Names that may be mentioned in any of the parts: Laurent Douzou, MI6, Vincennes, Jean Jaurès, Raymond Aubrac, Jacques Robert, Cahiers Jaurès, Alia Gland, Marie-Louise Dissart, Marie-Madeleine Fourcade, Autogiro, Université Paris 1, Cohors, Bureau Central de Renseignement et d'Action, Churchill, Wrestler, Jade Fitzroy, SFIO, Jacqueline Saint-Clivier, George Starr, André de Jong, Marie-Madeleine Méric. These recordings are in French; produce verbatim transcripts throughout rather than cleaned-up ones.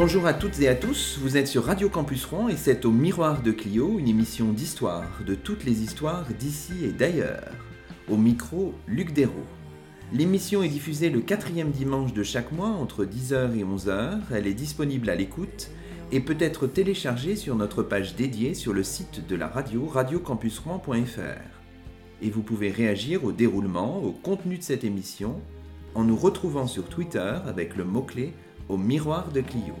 Bonjour à toutes et à tous, vous êtes sur Radio Campus Rouen et c'est Au Miroir de Clio, une émission d'histoire, de toutes les histoires d'ici et d'ailleurs. Au micro, Luc Dérault. L'émission est diffusée le quatrième dimanche de chaque mois entre dix heures et onze heures, elle est disponible à l'écoute et peut être téléchargée sur notre page dédiée sur le site de la radio, radio campus rouen point f r. Et vous pouvez réagir au déroulement, au contenu de cette émission, en nous retrouvant sur Twitter avec le mot-clé Au Miroir de Clio.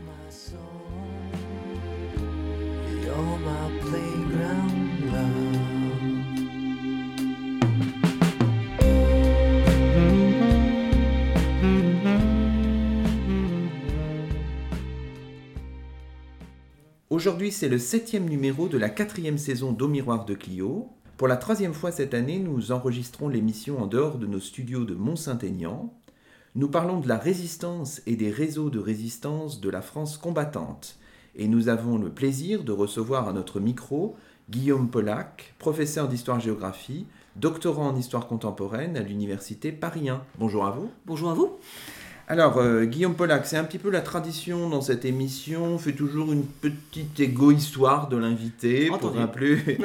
Aujourd'hui, c'est le septième numéro de la quatrième saison d'Au Miroir de Clio. Pour la troisième fois cette année, nous enregistrons l'émission en dehors de nos studios de Mont-Saint-Aignan. Nous parlons de la résistance et des réseaux de résistance de la France combattante. Et nous avons le plaisir de recevoir à notre micro Guillaume Pollack, professeur d'histoire-géographie, doctorant en histoire contemporaine à l'Université Paris un. Bonjour à vous. Bonjour à vous. Alors, euh, Guillaume Pollack, c'est un petit peu la tradition dans cette émission, on fait toujours une petite égo-histoire de l'invité, Entendu. Pour rappeler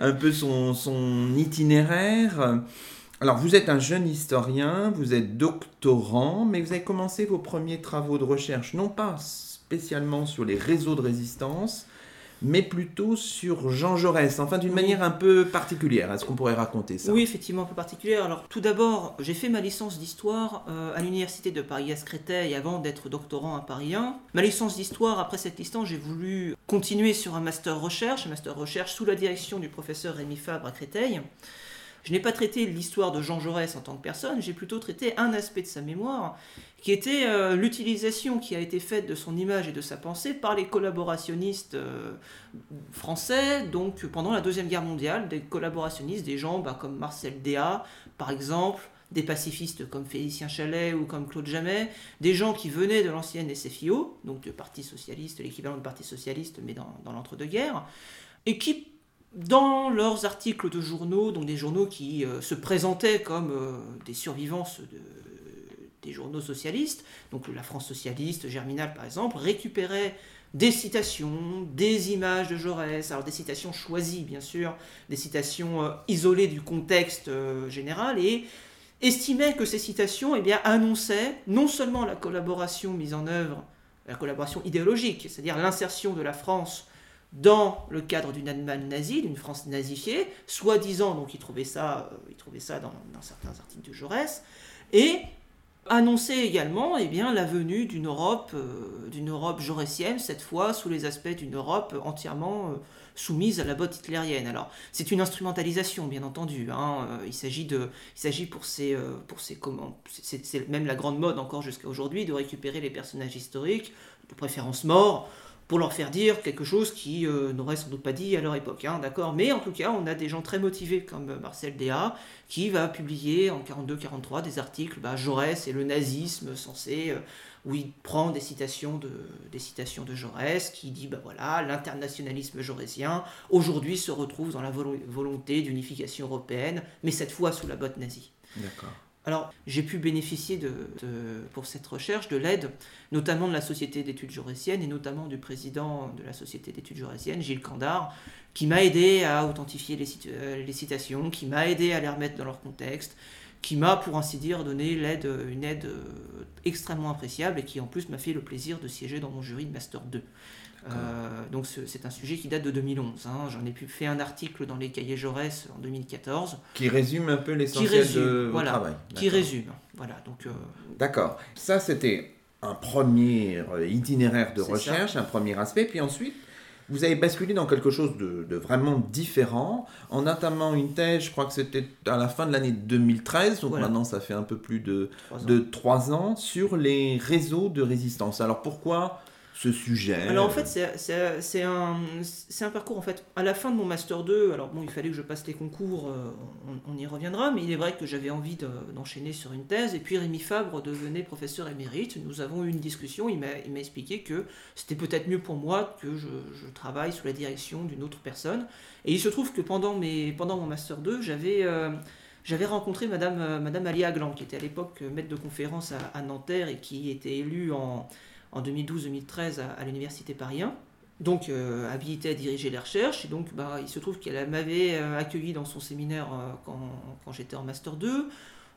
un peu son, son itinéraire. Alors, vous êtes un jeune historien, vous êtes doctorant, mais vous avez commencé vos premiers travaux de recherche, non pas spécialement sur les réseaux de résistance, mais plutôt sur Jean Jaurès, enfin d'une oui. manière un peu particulière. Est-ce qu'on pourrait raconter ça ? Oui, effectivement, un peu particulière. Alors, tout d'abord, j'ai fait ma licence d'histoire euh, à l'université de Paris à Créteil avant d'être doctorant à Paris un. Ma licence d'histoire, après cette licence, j'ai voulu continuer sur un master recherche, un master recherche sous la direction du professeur Rémi Fabre à Créteil. Je n'ai pas traité l'histoire de Jean Jaurès en tant que personne, j'ai plutôt traité un aspect de sa mémoire, qui était euh, l'utilisation qui a été faite de son image et de sa pensée par les collaborationnistes euh, français, donc pendant la Deuxième Guerre mondiale, des collaborationnistes, des gens bah, comme Marcel Déat, par exemple, des pacifistes comme Félicien Chalet ou comme Claude Jamet, des gens qui venaient de l'ancienne S F I O, donc du Parti Socialiste, l'équivalent du Parti Socialiste, mais dans, dans l'entre-deux-guerres, et qui dans leurs articles de journaux, donc des journaux qui euh, se présentaient comme euh, des survivances de, euh, des journaux socialistes, donc la France socialiste, Germinal par exemple, récupéraient des citations, des images de Jaurès, alors des citations choisies bien sûr, des citations euh, isolées du contexte euh, général, et estimaient que ces citations eh bien, annonçaient non seulement la collaboration mise en œuvre, la collaboration idéologique, c'est-à-dire l'insertion de la France dans le cadre d'une Allemagne nazie, d'une France nazifiée, soi-disant, donc ils trouvaient ça, euh, ils trouvaient ça dans, dans certains articles de Jaurès, et annonçaient également eh bien, la venue d'une Europe, euh, d'une Europe jaurésienne, cette fois sous les aspects d'une Europe entièrement euh, soumise à la botte hitlérienne. Alors, c'est une instrumentalisation, bien entendu, hein, euh, il s'agit de, il s'agit pour ces, euh, pour ces comment, c'est, c'est même la grande mode encore jusqu'à aujourd'hui de récupérer les personnages historiques, de préférence morts, pour leur faire dire quelque chose qui euh, n'aurait sans doute pas dit à leur époque, hein, d'accord ? Mais en tout cas, on a des gens très motivés comme Marcel Déat, qui va publier en quarante-deux quarante-trois des articles bah, « Jaurès et le nazisme » censé, euh, où il prend des citations de, des citations de Jaurès, qui dit bah, « voilà, l'internationalisme jaurésien, aujourd'hui se retrouve dans la volo- volonté d'unification européenne, mais cette fois sous la botte nazie. » D'accord. Alors, j'ai pu bénéficier de, de, pour cette recherche de l'aide, notamment de la Société d'études jurassiennes et notamment du président de la Société d'études jurassiennes, Gilles Candar, qui m'a aidé à authentifier les, les citations, qui m'a aidé à les remettre dans leur contexte, qui m'a, pour ainsi dire, donné l'aide, une aide extrêmement appréciable et qui, en plus, m'a fait le plaisir de siéger dans mon jury de Master deux. Euh, donc, c'est un sujet qui date de deux mille onze. Hein. J'en ai pu faire un article dans les Cahiers Jaurès en deux mille quatorze. Qui résume un peu l'essentiel résume, de votre voilà, travail. D'accord. Qui résume. Voilà, donc, euh... D'accord. Ça, c'était un premier itinéraire de c'est recherche, ça. Un premier aspect. Puis ensuite, vous avez basculé dans quelque chose de, de vraiment différent, en notamment une thèse, je crois que c'était à la fin de l'année deux mille treize, donc voilà. Maintenant ça fait un peu plus de trois ans, sur les réseaux de résistance. Alors pourquoi ce sujet ? Alors en fait, c'est, c'est, c'est, un, c'est un parcours, en fait, à la fin de mon Master deux, alors bon, il fallait que je passe les concours, euh, on, on y reviendra, mais il est vrai que j'avais envie de, d'enchaîner sur une thèse, et puis Rémi Fabre devenait professeur émérite, nous avons eu une discussion, il m'a, il m'a expliqué que c'était peut-être mieux pour moi que je, je travaille sous la direction d'une autre personne, et il se trouve que pendant, mes, pendant mon Master deux, j'avais... Euh, J'avais rencontré Madame, euh, Madame Alia Gland, qui était à l'époque euh, maître de conférence à, à Nanterre et qui était élue en, en deux mille douze deux mille treize à, à l'Université Paris un, donc euh, habilitée à diriger les recherches. Et donc, bah, il se trouve qu'elle m'avait euh, accueillie dans son séminaire euh, quand, quand j'étais en Master deux.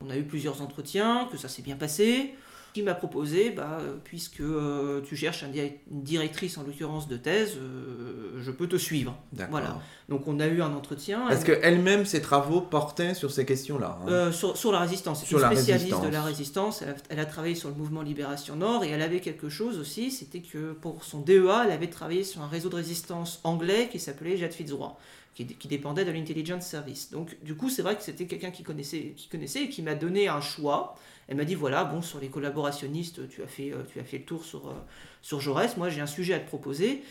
On a eu plusieurs entretiens, que ça s'est bien passé. Qui m'a proposé, bah, euh, puisque euh, tu cherches un di- une directrice, en l'occurrence de thèse, euh, je peux te suivre. D'accord. Voilà. Donc on a eu un entretien. Parce elle... qu'elle-même, ses travaux portaient sur ces questions-là. Hein. Euh, sur, sur la résistance. C'est une spécialiste résistance. de la résistance. Elle a, elle a travaillé sur le mouvement Libération Nord et elle avait quelque chose aussi, c'était que pour son D E A, elle avait travaillé sur un réseau de résistance anglais qui s'appelait Jade Fitzroy, qui, qui dépendait de l'Intelligence Service. Donc du coup, c'est vrai que c'était quelqu'un qui connaissait, qui connaissait et qui m'a donné un choix. Elle m'a dit, voilà, bon, sur les collaborationnistes, tu as fait, tu as fait le tour sur, sur Jaurès. Moi, j'ai un sujet à te proposer,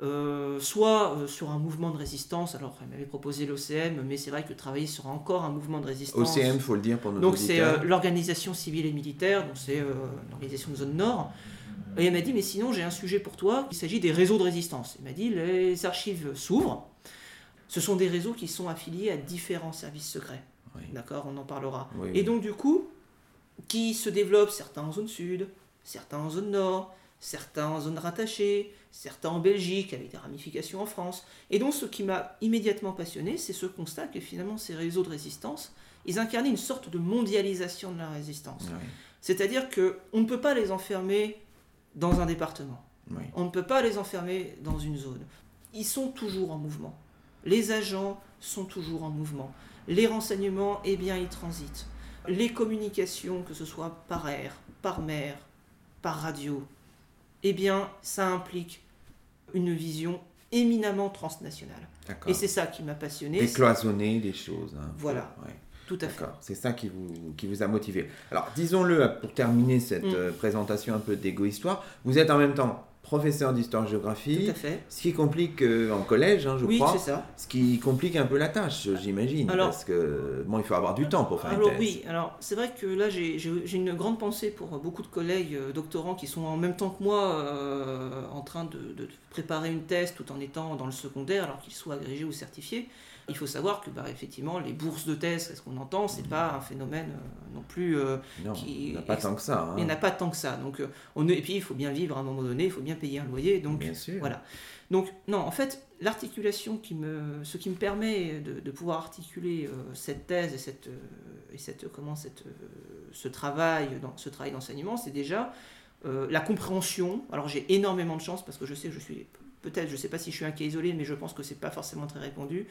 euh, soit sur un mouvement de résistance. Alors, elle m'avait proposé l'O C M, mais c'est vrai que travailler sur encore un mouvement de résistance... O C M, il faut le dire pour nos auditeurs. Donc, c'est euh, l'organisation civile et militaire, donc c'est euh, l'organisation de zone Nord. Et elle m'a dit, mais sinon, j'ai un sujet pour toi, il s'agit des réseaux de résistance. Elle m'a dit, les archives s'ouvrent. Ce sont des réseaux qui sont affiliés à différents services secrets. Oui. D'accord, on en parlera. Oui, oui. Et donc, du coup... qui se développent, certains en zone sud, certains en zone nord, certains en zone rattachée, certains en Belgique, avec des ramifications en France. Et donc ce qui m'a immédiatement passionné, c'est ce constat que finalement ces réseaux de résistance, ils incarnaient une sorte de mondialisation de la résistance. Oui. C'est-à-dire qu'on ne peut pas les enfermer dans un département, oui. On ne peut pas les enfermer dans une zone. Ils sont toujours en mouvement. Les agents sont toujours en mouvement. Les renseignements, eh bien, ils transitent. Les communications, que ce soit par air, par mer, par radio, eh bien, ça implique une vision éminemment transnationale. D'accord. Et c'est ça qui m'a passionné. Décloisonner les choses. Hein. Voilà, ouais. Tout à D'accord. fait. C'est ça qui vous, qui vous a motivé. Alors, disons-le, pour terminer cette mmh. présentation un peu d'égo-histoire, vous êtes en même temps professeur d'histoire-géographie, ce qui complique, euh, en collège, hein, je oui, crois, c'est ça. ce qui complique un peu la tâche, j'imagine, alors, parce que, bon, il faut avoir du temps pour faire alors, une thèse. Oui, alors, c'est vrai que là, j'ai, j'ai une grande pensée pour beaucoup de collègues euh, doctorants qui sont en même temps que moi euh, en train de, de préparer une thèse tout en étant dans le secondaire, alors qu'ils soient agrégés ou certifiés. Il faut savoir que, bah, effectivement, les bourses de thèse, ce qu'on entend, c'est mmh. pas un phénomène euh, non plus... Euh, non, qui, il n'y en a pas ex... tant que ça. Hein. Il n'y en a pas tant que ça. Donc, euh, on... Et puis, il faut bien vivre à un moment donné, il faut bien payer un loyer. Donc, bien sûr. Voilà. Donc, non, en fait, l'articulation, qui me... ce qui me permet de, de pouvoir articuler euh, cette thèse et, cette, euh, et cette, comment, cette, euh, ce, travail dans, ce travail d'enseignement, c'est déjà euh, la compréhension. Alors, j'ai énormément de chance parce que je sais que je suis... Peut-être, je ne sais pas si je suis un cas isolé, mais je pense que ce n'est pas forcément très répandu.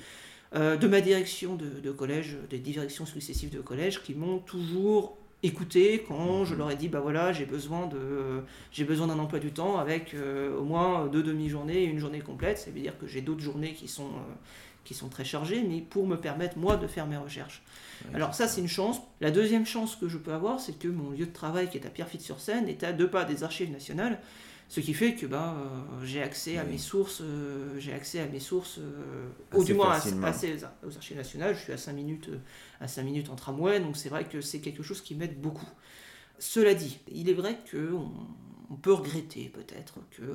Euh, de ma direction de, de collège, des directions successives de collège, qui m'ont toujours écouté quand je leur ai dit, bah voilà, j'ai besoin de, j'ai besoin d'un emploi du temps avec euh, au moins deux demi-journées et une journée complète. Ça veut dire que j'ai d'autres journées qui sont, euh, qui sont très chargées, mais pour me permettre, moi, de faire mes recherches. Ouais, Alors ça, c'est une chance. La deuxième chance que je peux avoir, c'est que mon lieu de travail, qui est à Pierrefitte-sur-Seine, est à deux pas des Archives nationales. Ce qui fait que bah, euh, j'ai accès à oui. mes sources, euh, j'ai accès à mes sources, euh, ou du moins à, assez aux Archives nationales. Je suis à cinq minutes, euh, à cinq minutes en tramway, donc c'est vrai que c'est quelque chose qui m'aide beaucoup. Cela dit, il est vrai qu'on on peut regretter peut-être que, euh,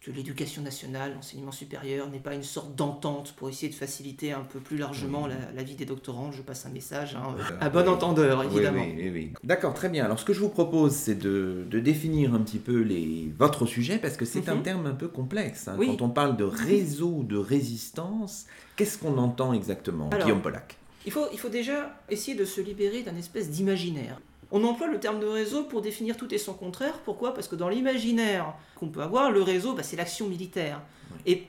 que l'éducation nationale, l'enseignement supérieur, n'est pas une sorte d'entente pour essayer de faciliter un peu plus largement oui. la, la vie des doctorants. Je passe un message hein, euh, à bon oui. entendeur, évidemment. Oui, oui, oui, oui. D'accord, très bien. Alors, ce que je vous propose, c'est de, de définir un petit peu les, votre sujet, parce que c'est mm-hmm. un terme un peu complexe. Hein. Oui. Quand on parle de réseau de résistance, qu'est-ce qu'on entend exactement, Alors, Guillaume Pollack ? il faut, il faut déjà essayer de se libérer d'un espèce d'imaginaire. On emploie le terme de réseau pour définir tout et son contraire. Pourquoi ? Parce que dans l'imaginaire qu'on peut avoir, le réseau, bah, c'est l'action militaire. Oui. Et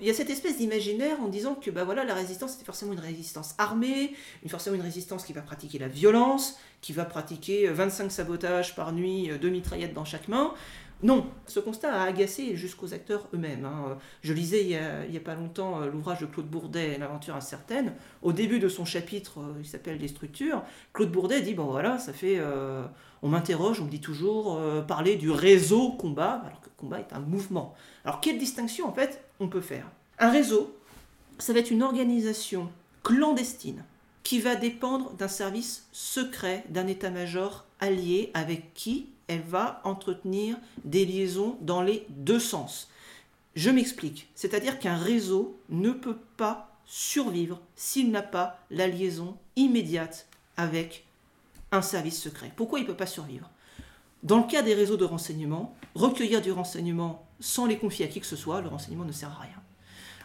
il y a cette espèce d'imaginaire en disant que bah, voilà, la résistance, c'était forcément une résistance armée, une, forcément une résistance qui va pratiquer la violence, qui va pratiquer vingt-cinq sabotages par nuit, deux mitraillettes dans chaque main. Non, ce constat a agacé jusqu'aux acteurs eux-mêmes. Hein. Je lisais il n'y a, a pas longtemps l'ouvrage de Claude Bourdet, L'aventure incertaine. Au début de son chapitre, il s'appelle Les structures, Claude Bourdet dit, bon voilà, ça fait... Euh, on m'interroge, on me dit toujours euh, parler du réseau combat, alors que combat est un mouvement. Alors quelle distinction en fait on peut faire ? Un réseau, ça va être une organisation clandestine qui va dépendre d'un service secret, d'un état-major allié avec qui elle va entretenir des liaisons dans les deux sens. Je m'explique, c'est-à-dire qu'un réseau ne peut pas survivre s'il n'a pas la liaison immédiate avec un service secret. Pourquoi il ne peut pas survivre ? Dans le cas des réseaux de renseignement, recueillir du renseignement sans les confier à qui que ce soit, le renseignement ne sert à rien.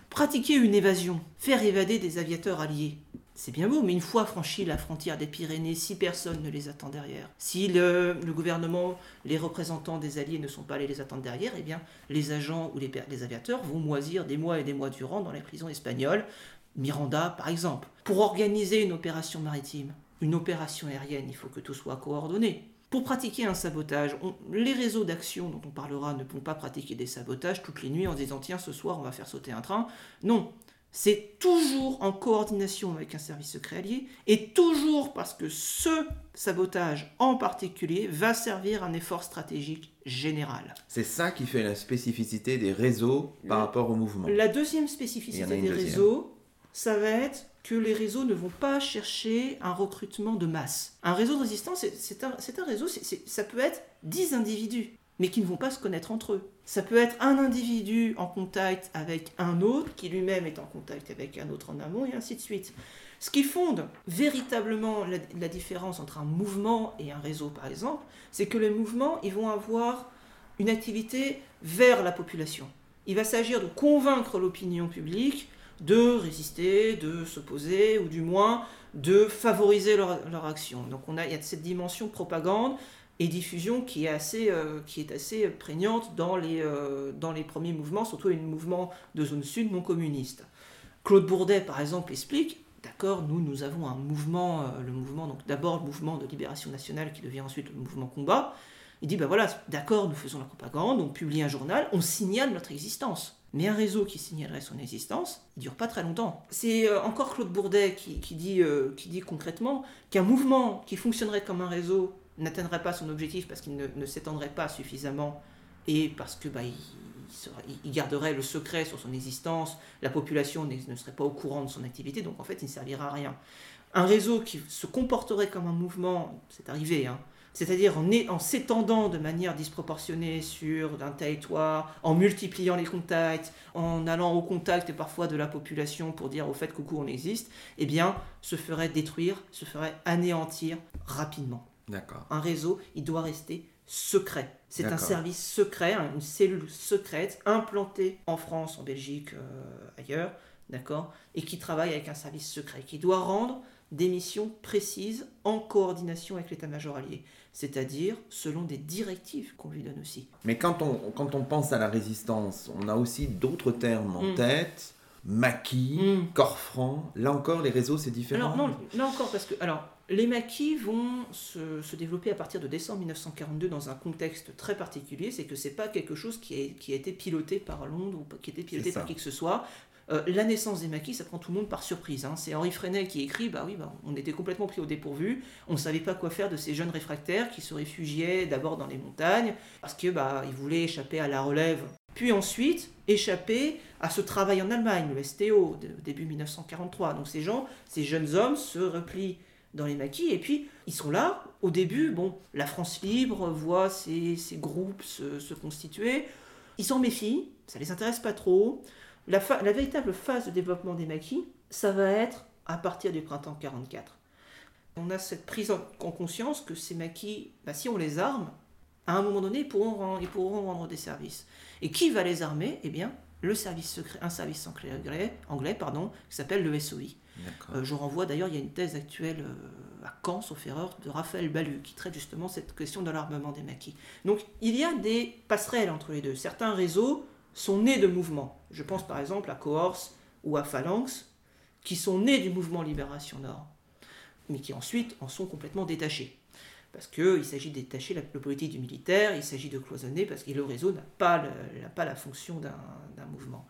Pratiquer une évasion, faire évader des aviateurs alliés, c'est bien beau, mais une fois franchi la frontière des Pyrénées, si personne ne les attend derrière, si le, le gouvernement, les représentants des alliés ne sont pas allés les attendre derrière, eh bien les agents ou les, les aviateurs vont moisir des mois et des mois durant dans les prisons espagnoles, Miranda par exemple. Pour organiser une opération maritime, une opération aérienne, il faut que tout soit coordonné. Pour pratiquer un sabotage, on, les réseaux d'action dont on parlera ne vont pas pratiquer des sabotages toutes les nuits en se disant « tiens, ce soir, on va faire sauter un train ». Non, c'est toujours en coordination avec un service secret allié et toujours parce que ce sabotage en particulier va servir à un effort stratégique général. C'est ça qui fait la spécificité des réseaux par la, rapport au mouvement. La deuxième spécificité des deuxième. réseaux, ça va être que les réseaux ne vont pas chercher un recrutement de masse. Un réseau de résistance, c'est, c'est, un, c'est un réseau, c'est, c'est, ça peut être dix individus, mais qui ne vont pas se connaître entre eux. Ça peut être un individu en contact avec un autre, qui lui-même est en contact avec un autre en amont, et ainsi de suite. Ce qui fonde véritablement la, la différence entre un mouvement et un réseau, par exemple, c'est que les mouvements, ils vont avoir une activité vers la population. Il va s'agir de convaincre l'opinion publique de résister, de s'opposer, ou du moins de favoriser leur, leur action. Donc on a, il y a cette dimension propagande et diffusion qui est assez, euh, qui est assez prégnante dans les, euh, dans les premiers mouvements, surtout les mouvements de zone sud non communiste. Claude Bourdet, par exemple, explique, d'accord, nous, nous avons un mouvement, euh, le mouvement, donc d'abord le mouvement de libération nationale qui devient ensuite le mouvement combat. Il dit, ben voilà, d'accord, nous faisons la propagande, on publie un journal, on signale notre existence. Mais un réseau qui signalerait son existence, il ne dure pas très longtemps. C'est encore Claude Bourdet qui, qui, dit, euh, qui dit concrètement qu'un mouvement qui fonctionnerait comme un réseau n'atteindrait pas son objectif parce qu'il ne, ne s'étendrait pas suffisamment et parce que bah, il, il, serait, il garderait le secret sur son existence, la population ne, ne serait pas au courant de son activité, donc en fait il ne servira à rien. Un réseau qui se comporterait comme un mouvement, c'est arrivé, hein, c'est-à-dire en, é- en s'étendant de manière disproportionnée sur un territoire, en multipliant les contacts, en allant au contact parfois de la population pour dire au fait coucou on existe, eh bien se ferait détruire, se ferait anéantir rapidement. D'accord. Un réseau, il doit rester secret. C'est D'accord. un service secret, une cellule secrète implantée en France, en Belgique, euh, ailleurs, d'accord, et qui travaille avec un service secret, qui doit rendre des missions précises en coordination avec l'état-major allié, c'est-à-dire selon des directives qu'on lui donne aussi. Mais quand on, quand on pense à la résistance, on a aussi d'autres termes en mmh. tête, maquis, mmh. corps franc, là encore les réseaux c'est différent. Alors non, là encore parce que alors, les maquis vont se, se développer à partir de décembre dix-neuf cent quarante-deux dans un contexte très particulier, c'est que c'est pas quelque chose qui a, qui a été piloté par Londres ou qui a été piloté par qui que ce soit. Euh, la naissance des maquis, ça prend tout le monde par surprise. Hein. C'est Henri Fresnel qui écrit, bah oui, bah, on était complètement pris au dépourvu, on ne savait pas quoi faire de ces jeunes réfractaires qui se réfugiaient d'abord dans les montagnes, parce qu'ils bah, voulaient échapper à la relève, puis ensuite échapper à ce travail en Allemagne, le S T O, de, début dix-neuf cent quarante-trois. Donc ces gens, ces jeunes hommes se replient dans les maquis, et puis ils sont là. Au début, bon, la France libre voit ces groupes se, se constituer, ils s'en méfient, ça les intéresse pas trop. La, fa- la véritable phase de développement des maquis, ça va être à partir du printemps quarante-quatre. On a cette prise en conscience que ces maquis, bah, si on les arme, à un moment donné, ils pourront rendre, ils pourront rendre des services. Et qui va les armer ? Eh bien, le service secret, un service anglais, anglais pardon, qui s'appelle le S O I. Euh, je renvoie d'ailleurs, il y a une thèse actuelle euh, à Caen, sauf erreur, de Raphaël Ballu, qui traite justement cette question de l'armement des maquis. Donc, il y a des passerelles entre les deux. Certains réseaux sont nés de mouvements. Je pense par exemple à Cohors ou à Phalanx, qui sont nés du mouvement Libération Nord, mais qui ensuite en sont complètement détachés. Parce qu'il s'agit de détacher la, la politique du militaire, il s'agit de cloisonner, parce que le réseau n'a pas, le, n'a pas la fonction d'un, d'un mouvement.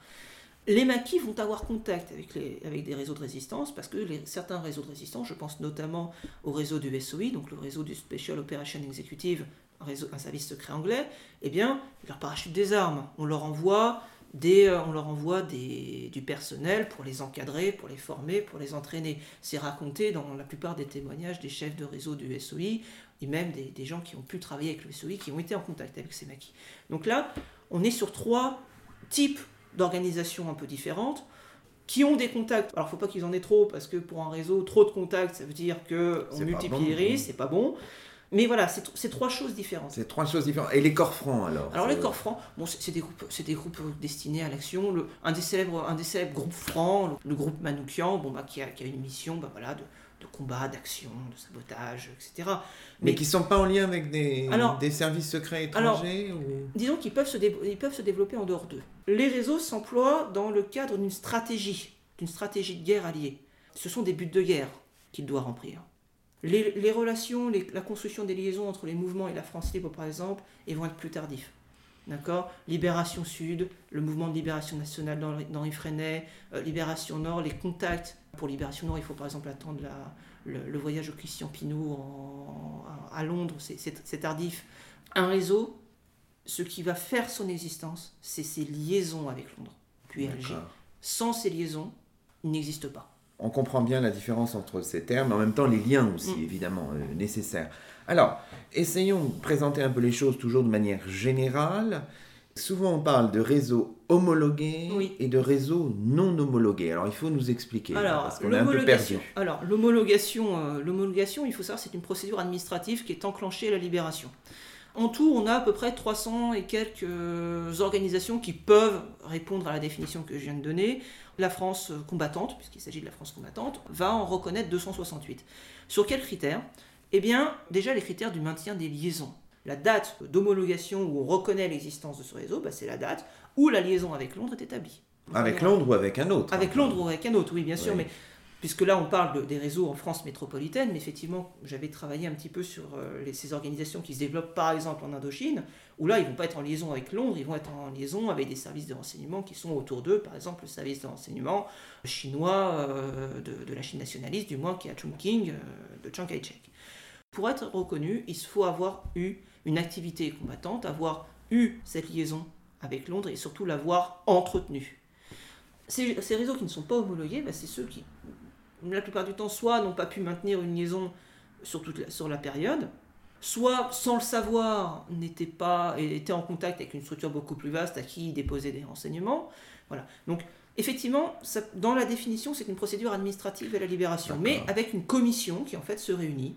Les maquis vont avoir contact avec, les, avec des réseaux de résistance, parce que les, certains réseaux de résistance, je pense notamment au réseau du S O I, donc le réseau du Special Operations Executive, un, réseau, un service secret anglais, eh bien, ils leur parachutent des armes. On leur envoie, des, on leur envoie des, du personnel pour les encadrer, pour les former, pour les entraîner. C'est raconté dans la plupart des témoignages des chefs de réseau du S O I, et même des, des gens qui ont pu travailler avec le S O I, qui ont été en contact avec ces maquis. Donc là, on est sur trois types d'organisations un peu différentes, qui ont des contacts. Alors, il ne faut pas qu'ils en aient trop, parce que pour un réseau, trop de contacts, ça veut dire qu'on multiplie les risques, c'est pas bon. Mais voilà, c'est, c'est trois choses différentes. C'est trois choses différentes. Et les corps francs, alors Alors, les veut... corps francs, bon, c'est, c'est, des groupes, c'est des groupes destinés à l'action. Le, un, des célèbres, un des célèbres groupes francs, le, le groupe Manoukian, bon, bah, qui, a, qui a une mission bah, voilà, de, de combat, d'action, de sabotage, et cetera. Mais, mais qui ne sont pas en lien avec des, alors, des services secrets étrangers alors, ou... Disons qu'ils peuvent se, dé- ils peuvent se développer en dehors d'eux. Les réseaux s'emploient dans le cadre d'une stratégie, d'une stratégie de guerre alliée. Ce sont des buts de guerre qu'il doit remplir. Les, les relations, les, la construction des liaisons entre les mouvements et la France libre, par exemple, ils vont être plus tardifs. D'accord ? Libération Sud, le mouvement de libération nationale dans, dans Ifrénay, euh, Libération Nord, les contacts. Pour Libération Nord, il faut par exemple attendre la, le, le voyage de Christian Pinault en, en, à Londres, c'est, c'est, c'est tardif. Un réseau, ce qui va faire son existence, c'est ses liaisons avec Londres, puis Alger. Sans ces liaisons, il n'existe pas. On comprend bien la différence entre ces termes, en même temps les liens aussi, évidemment, euh, nécessaires. Alors, essayons de présenter un peu les choses toujours de manière générale. Souvent, on parle de réseaux homologués oui. et de réseaux non homologués. Alors, il faut nous expliquer, alors, parce qu'on est un peu perdu. Alors, l'homologation, euh, l'homologation, il faut savoir, c'est une procédure administrative qui est enclenchée à la Libération. En tout, on a à peu près trois cents et quelques organisations qui peuvent répondre à la définition que je viens de donner. La France combattante, puisqu'il s'agit de la France combattante, va en reconnaître deux cent soixante-huit. Sur quels critères ? Eh bien, déjà les critères du maintien des liaisons. La date d'homologation où on reconnaît l'existence de ce réseau, bah, c'est la date où la liaison avec Londres est établie. Avec Londres ou avec un autre ? Avec Londres ou avec un autre, oui, bien sûr, oui. mais... Puisque là, on parle de, des réseaux en France métropolitaine, mais effectivement, j'avais travaillé un petit peu sur euh, les, ces organisations qui se développent, par exemple, en Indochine, où là, ils ne vont pas être en liaison avec Londres, ils vont être en liaison avec des services de renseignement qui sont autour d'eux, par exemple, le service de renseignement chinois euh, de, de la Chine nationaliste, du moins, qui est à Chongqing, euh, de Chiang Kai-shek. Pour être reconnu, il faut avoir eu une activité combattante, avoir eu cette liaison avec Londres et surtout l'avoir entretenue. Ces, ces réseaux qui ne sont pas homologués, bah, c'est ceux qui... la plupart du temps, soit n'ont pas pu maintenir une liaison sur, toute la, sur la période, soit, sans le savoir, n'étaient pas, étaient en contact avec une structure beaucoup plus vaste à qui déposer des renseignements. Voilà. Donc, effectivement, ça, dans la définition, c'est une procédure administrative à la Libération, D'accord. mais avec une commission qui, en fait, se réunit.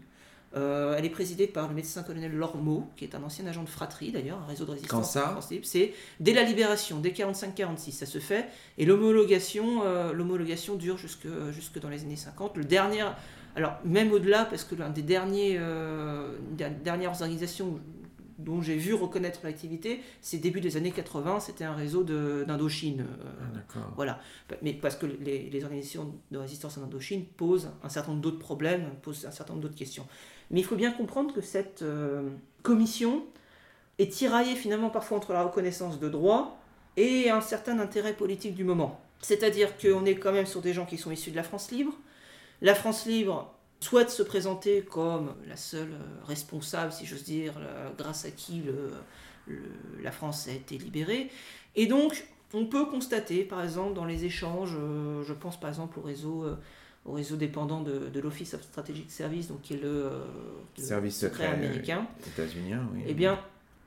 Euh, elle est présidée par le médecin-colonel Lormeau, qui est un ancien agent de Fratrie, d'ailleurs, un réseau de résistance. Quand ça ? C'est dès la Libération, dès quarante-cinq quarante-six, ça se fait. Et l'homologation, euh, l'homologation dure jusque, jusque dans les années cinquante. Le dernier, alors même au-delà, parce que l'un des derniers, euh, dernières organisations dont j'ai vu reconnaître l'activité, c'est début des années quatre-vingts, c'était un réseau de, d'Indochine. Euh, ah, d'accord. Voilà. Mais parce que les, les organisations de résistance en Indochine posent un certain nombre d'autres problèmes, posent un certain nombre d'autres questions. Mais il faut bien comprendre que cette euh, commission est tiraillée finalement parfois entre la reconnaissance de droit et un certain intérêt politique du moment. C'est-à-dire qu'on est quand même sur des gens qui sont issus de la France libre. La France libre souhaite se présenter comme la seule responsable, si j'ose dire, grâce à qui le, le, la France a été libérée. Et donc, on peut constater, par exemple, dans les échanges, euh, je pense par exemple au réseau... Euh, au réseau dépendant de, de l'Office of Strategic Service, donc qui est le, euh, le service secret, secret américain, états-unien, oui. Eh bien,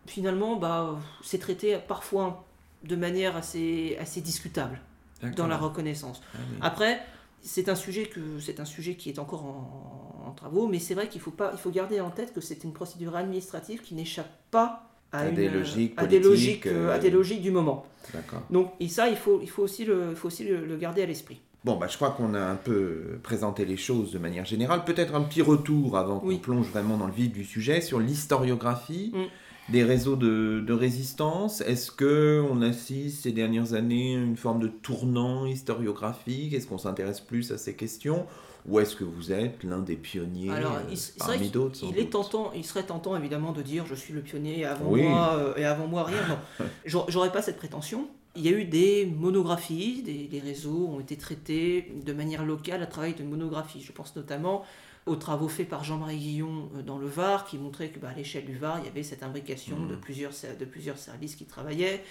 finalement, bah, c'est traité parfois de manière assez, assez discutable. D'accord. Dans la reconnaissance. Ah, oui. Après, c'est un sujet que, c'est un sujet qui est encore en, en travaux, mais c'est vrai qu'il faut pas, il faut garder en tête que c'est une procédure administrative qui n'échappe pas à, à, une, des, logiques à des logiques, euh, à des logiques du moment. D'accord. Donc, et ça, il faut, il faut aussi le, il faut aussi le, le garder à l'esprit. Bon, bah, je crois qu'on a un peu présenté les choses de manière générale. Peut-être un petit retour avant qu'on oui. plonge vraiment dans le vif du sujet sur l'historiographie mm. des réseaux de, de résistance. Est-ce qu'on assiste ces dernières années à une forme de tournant historiographique ? Est-ce qu'on s'intéresse plus à ces questions ? Ou est-ce que vous êtes l'un des pionniers Alors, il, parmi d'autres il, est tentant, il serait tentant évidemment de dire « je suis le pionnier avant oui. moi euh, et avant moi rien ». Non, j'aurais pas cette prétention. Il y a eu des monographies, des, les réseaux ont été traités de manière locale à travers de monographies. Je pense notamment aux travaux faits par Jean-Marie Guillon dans le Var, qui montraient que, bah, à l'échelle du Var, il y avait cette imbrication mmh. de, plusieurs, de plusieurs services qui travaillaient.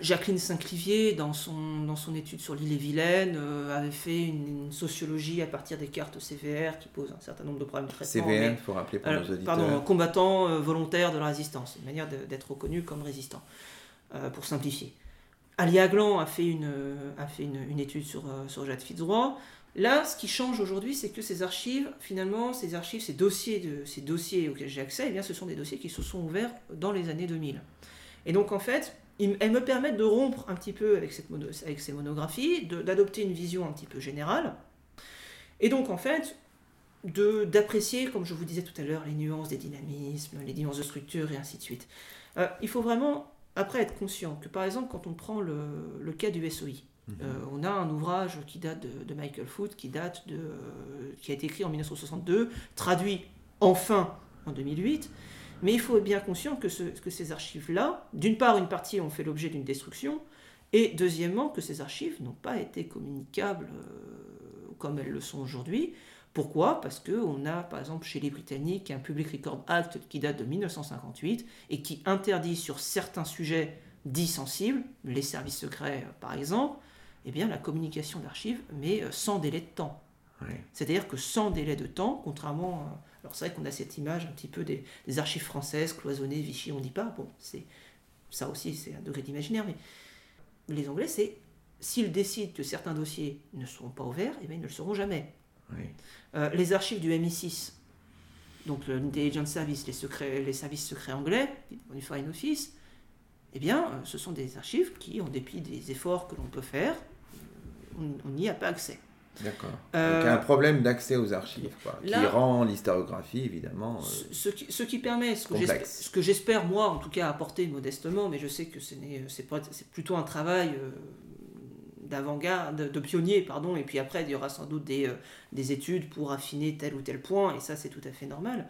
Jacqueline Saint-Clivier, dans son, dans son étude sur l'Ille-et-Vilaine, euh, avait fait une, une sociologie à partir des cartes C V R qui posent un certain nombre de problèmes de traitement. C V R, il faut rappeler pour alors, nos auditeurs. Pardon, combattant euh, volontaire de la résistance, une manière de, d'être reconnu comme résistant, euh, pour simplifier. Alia Gland a fait une, a fait une, une étude sur, sur Jade Fitzroy. Là, ce qui change aujourd'hui, c'est que ces archives, finalement, ces archives, ces dossiers, de, ces dossiers auxquels j'ai accès, eh bien, ce sont des dossiers qui se sont ouverts dans les années deux mille. Et donc, en fait, ils, elles me permettent de rompre un petit peu avec, cette mono, avec ces monographies, de, d'adopter une vision un petit peu générale. Et donc, en fait, de, d'apprécier, comme je vous disais tout à l'heure, les nuances des dynamismes, les nuances de structure, et ainsi de suite. Euh, il faut vraiment, après, être conscient que, par exemple, quand on prend le, le cas du S O I, Mmh. Euh, on a un ouvrage qui date de, de Michael Foot, qui, date de, euh, qui a été écrit en dix-neuf cent soixante-deux, traduit enfin en deux mille huit, mais il faut être bien conscient que, ce, que ces archives-là, d'une part, une partie ont fait l'objet d'une destruction, et deuxièmement, que ces archives n'ont pas été communicables euh, comme elles le sont aujourd'hui. Pourquoi ? Parce qu'on a, par exemple, chez les Britanniques, un Public Record Act qui date de mille neuf cent cinquante-huit et qui interdit sur certains sujets dits sensibles, les services secrets euh, par exemple, eh bien, la communication d'archives, mais sans délai de temps. Oui. C'est-à-dire que sans délai de temps, contrairement... À... Alors c'est vrai qu'on a cette image un petit peu des, des archives françaises, cloisonnées, Vichy, on ne dit pas. Bon, c'est... ça aussi, c'est un degré d'imaginaire, mais les Anglais, c'est... S'ils décident que certains dossiers ne seront pas ouverts, eh bien, ils ne le seront jamais. Oui. Euh, les archives du M I six, donc l'Intelligence Service, les, secrets, les services secrets anglais, on y fera une office, eh bien, ce sont des archives qui, en dépit des efforts que l'on peut faire, on n'y a pas accès. D'accord. Euh, Donc il y a un problème d'accès aux archives, quoi, là, qui rend l'historiographie, évidemment, euh, ce, ce, qui, ce qui permet, ce que, ce que j'espère, moi, en tout cas, apporter modestement, mais je sais que ce n'est, c'est, pas, c'est plutôt un travail euh, d'avant-garde, de pionnier, pardon, et puis après, il y aura sans doute des, euh, des études pour affiner tel ou tel point, et ça, c'est tout à fait normal.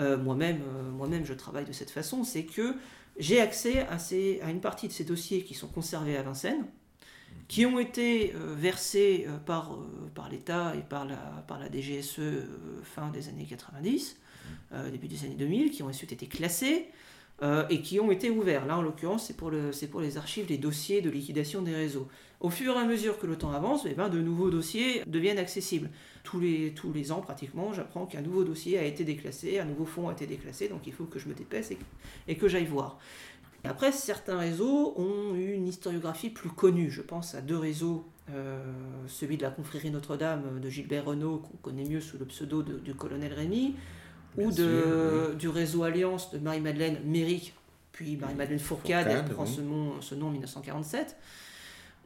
Euh, moi-même, euh, moi-même, je travaille de cette façon, c'est que j'ai accès à, ces, à une partie de ces dossiers qui sont conservés à Vincennes, qui ont été versés par, par l'État et par la, par la D G S E fin des années quatre-vingt-dix, euh, début des années deux mille, qui ont ensuite été classés euh, et qui ont été ouverts. Là, en l'occurrence, c'est pour, le, c'est pour les archives des dossiers de liquidation des réseaux. Au fur et à mesure que le temps avance, eh ben, de nouveaux dossiers deviennent accessibles. Tous les, tous les ans, pratiquement, j'apprends qu'un nouveau dossier a été déclassé, un nouveau fonds a été déclassé, donc il faut que je me dépêche et, et que j'aille voir. Après, certains réseaux ont une historiographie plus connue. Je pense à deux réseaux, euh, celui de la confrérie Notre-Dame de Gilbert Renault, qu'on connaît mieux sous le pseudo de, du Colonel Rémy, ou de, oui. du réseau Alliance de Marie-Madeleine Méric, puis Marie-Madeleine Fourcade, Fourcade elle prend oui. ce, nom, ce nom en mille neuf cent quarante-sept,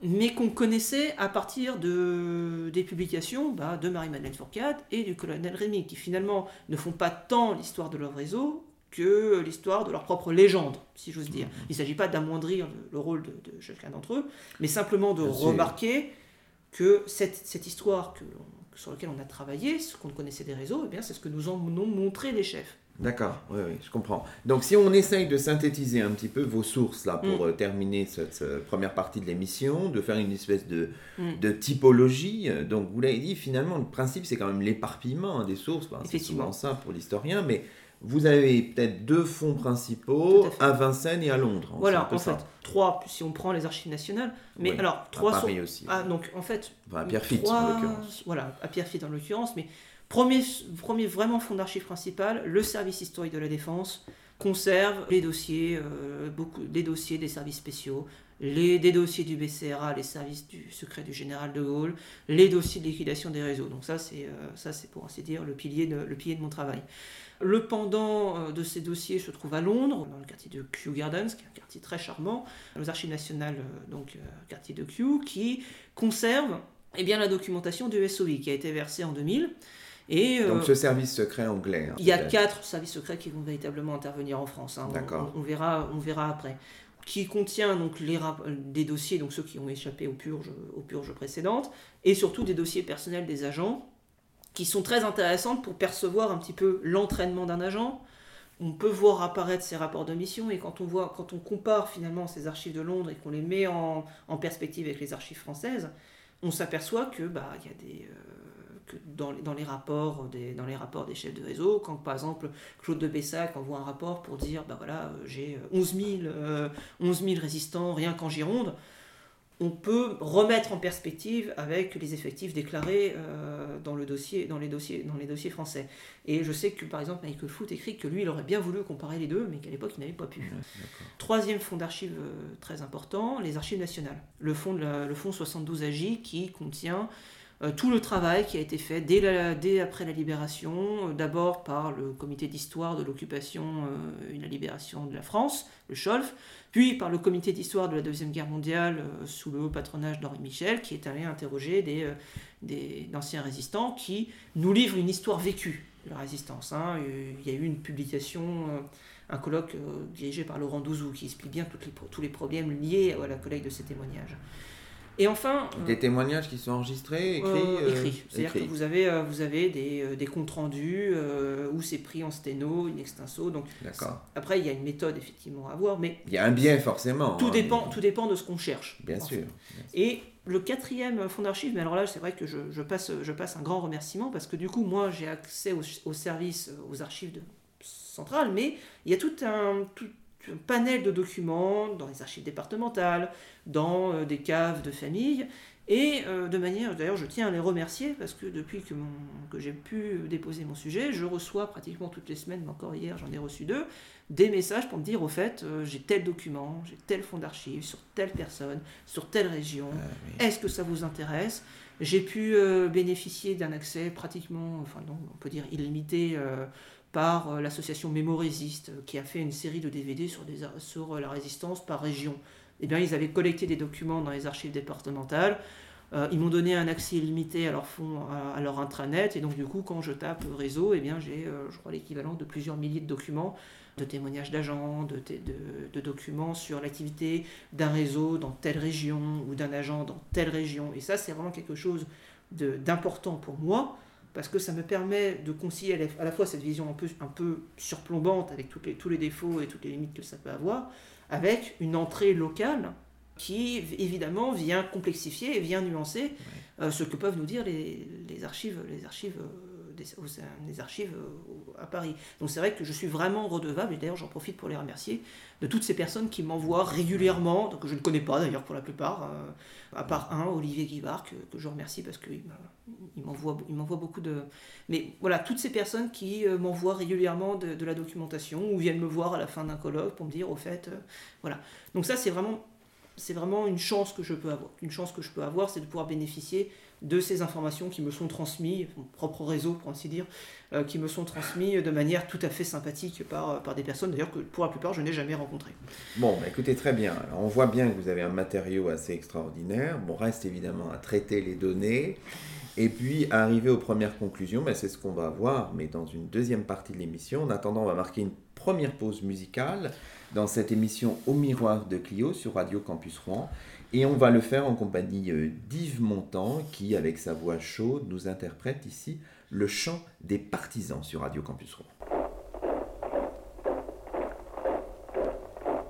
mais qu'on connaissait à partir de, des publications bah, de Marie-Madeleine Fourcade et du Colonel Rémy, qui finalement ne font pas tant l'histoire de leur réseau, que l'histoire de leur propre légende, si j'ose dire. Il ne s'agit pas d'amoindrir le, le rôle de, de chacun d'entre eux, mais simplement de Merci. remarquer que cette, cette histoire que l'on, sur laquelle on a travaillé, ce qu'on connaissait des réseaux, eh bien, c'est ce que nous en ont montré les chefs. D'accord, oui, oui, je comprends. Donc si on essaye de synthétiser un petit peu vos sources là, pour mm. terminer cette, cette première partie de l'émission, de faire une espèce de, mm. de typologie, donc vous l'avez dit, finalement, le principe, c'est quand même l'éparpillement hein, des sources. Ben, c'est souvent ça pour l'historien, mais... Vous avez peut-être deux fonds principaux à, à Vincennes et à Londres. Voilà, en fait, trois, si on prend les archives nationales. Mais oui, alors, trois à Paris sont... aussi. Ah, donc, en fait... Enfin, à Pierrefitte, trois... en l'occurrence. Voilà, à Pierrefitte, en l'occurrence. Mais premier, premier vraiment fonds d'archives principal, le service historique de la Défense conserve les dossiers, euh, beaucoup, les dossiers des services spéciaux, les, des dossiers du B C R A, les services du secret du général de Gaulle, les dossiers de liquidation des réseaux. Donc ça, c'est, euh, ça, c'est pour ainsi dire le pilier de, le pilier de mon travail. Le pendant de ces dossiers se trouve à Londres, dans le quartier de Kew Gardens, qui est un quartier très charmant, aux archives nationales, donc quartier de Kew, qui conserve eh bien, la documentation du S O I, qui a été versée en deux mille. Et, donc euh, ce service secret anglais. Hein, il y a quatre services secrets qui vont véritablement intervenir en France, hein, D'accord. On, on, verra, on verra après. Qui contient donc les rap- des dossiers, donc ceux qui ont échappé aux purges, aux purges précédentes, et surtout des dossiers personnels des agents, qui sont très intéressantes pour percevoir un petit peu l'entraînement d'un agent. On peut voir apparaître ces rapports de mission, et quand on, voit, quand on compare finalement ces archives de Londres et qu'on les met en, en perspective avec les archives françaises, on s'aperçoit que, bah, y a des, euh, que dans, dans, les rapports des, dans les rapports des chefs de réseau, quand par exemple Claude de Bessac envoie un rapport pour dire bah, « voilà, j'ai onze mille, euh, onze mille résistants rien qu'en Gironde », on peut remettre en perspective avec les effectifs déclarés euh, dans, le dossier, dans, les dossiers, dans les dossiers français. Et je sais que, par exemple, Michael Foot écrit que lui, il aurait bien voulu comparer les deux, mais qu'à l'époque, il n'avait pas pu. Ouais, Troisième fonds d'archives euh, très important, les archives nationales. Le fonds, le fonds soixante-douze A J qui contient euh, tout le travail qui a été fait dès, la, dès après la Libération, euh, d'abord par le comité d'histoire de l'occupation euh, et la libération de la France, le C H O L F, puis par le comité d'histoire de la Deuxième Guerre mondiale euh, sous le haut patronage d'Henri Michel, qui est allé interroger des, euh, des, d'anciens résistants qui nous livrent une histoire vécue de la résistance. Hein. Il y a eu une publication... Euh, un colloque euh, dirigé par Laurent Douzou qui explique bien toutes les, tous les problèmes liés à la collecte de ces témoignages. Et enfin... Euh, des témoignages qui sont enregistrés, écrits euh, Écrits. C'est-à-dire écrits. que vous avez, euh, vous avez des, des comptes rendus euh, où c'est pris en sténo, in extenso. Donc, après, il y a une méthode effectivement à avoir, mais... Il y a un biais forcément. Tout, hein, dépend, mais... tout dépend de ce qu'on cherche. Bien sûr, bien sûr. Et le quatrième fonds d'archives, mais alors là, c'est vrai que je, je, passe, je passe un grand remerciement parce que du coup, moi, j'ai accès aux, aux services, aux archives de... centrale, mais il y a tout un, tout un panel de documents dans les archives départementales, dans euh, des caves de famille, et euh, de manière, d'ailleurs je tiens à les remercier, parce que depuis que, mon, que j'ai pu déposer mon sujet, je reçois pratiquement toutes les semaines, mais encore hier j'en ai reçu deux, des messages pour me dire, au fait, euh, j'ai tel document, j'ai tel fonds d'archives, sur telle personne, sur telle région, euh, oui. Est-ce que ça vous intéresse ? J'ai pu euh, bénéficier d'un accès pratiquement, enfin non, on peut dire illimité, euh, par l'association Mémorésiste, qui a fait une série de D V D sur, des, sur la résistance par région. Eh bien, ils avaient collecté des documents dans les archives départementales, euh, ils m'ont donné un accès illimité à leur fonds, à, à leur intranet, et donc du coup, quand je tape réseau, eh bien, j'ai, euh, je crois, l'équivalent de plusieurs milliers de documents, de témoignages d'agents, de, t- de, de documents sur l'activité d'un réseau dans telle région, ou d'un agent dans telle région. Et ça, c'est vraiment quelque chose de, d'important pour moi, parce que ça me permet de concilier à la fois cette vision un peu, un peu surplombante avec toutes les, tous les défauts et toutes les limites que ça peut avoir, avec une entrée locale qui, évidemment, vient complexifier et vient nuancer ouais. euh, ce que peuvent nous dire les, les archives, les archives, euh, des, aux, les archives euh, à Paris. Donc c'est vrai que je suis vraiment redevable, et d'ailleurs j'en profite pour les remercier, de toutes ces personnes qui m'envoient régulièrement, que je ne connais pas d'ailleurs pour la plupart, euh, à part un, Olivier Guivard, que, que je remercie parce qu'il m'a... Il m'envoie, il m'envoie beaucoup de... Mais voilà, toutes ces personnes qui euh, m'envoient régulièrement de, de la documentation ou viennent me voir à la fin d'un colloque pour me dire, au fait, euh, voilà. Donc ça, c'est vraiment, c'est vraiment une chance que je peux avoir. Une chance que je peux avoir, c'est de pouvoir bénéficier de ces informations qui me sont transmises, mon propre réseau, pour ainsi dire, euh, qui me sont transmises de manière tout à fait sympathique par, par des personnes, d'ailleurs, que pour la plupart, je n'ai jamais rencontrées. Bon, bah écoutez, très bien. Alors, on voit bien que vous avez un matériau assez extraordinaire. Bon, reste évidemment à traiter les données. Et puis, arriver aux premières conclusions, ben c'est ce qu'on va voir, mais dans une deuxième partie de l'émission. En attendant, on va marquer une première pause musicale dans cette émission Au Miroir de Clio sur Radio Campus Rouen. Et on va le faire en compagnie d'Yves Montand, qui, avec sa voix chaude, nous interprète ici le chant des partisans sur Radio Campus Rouen.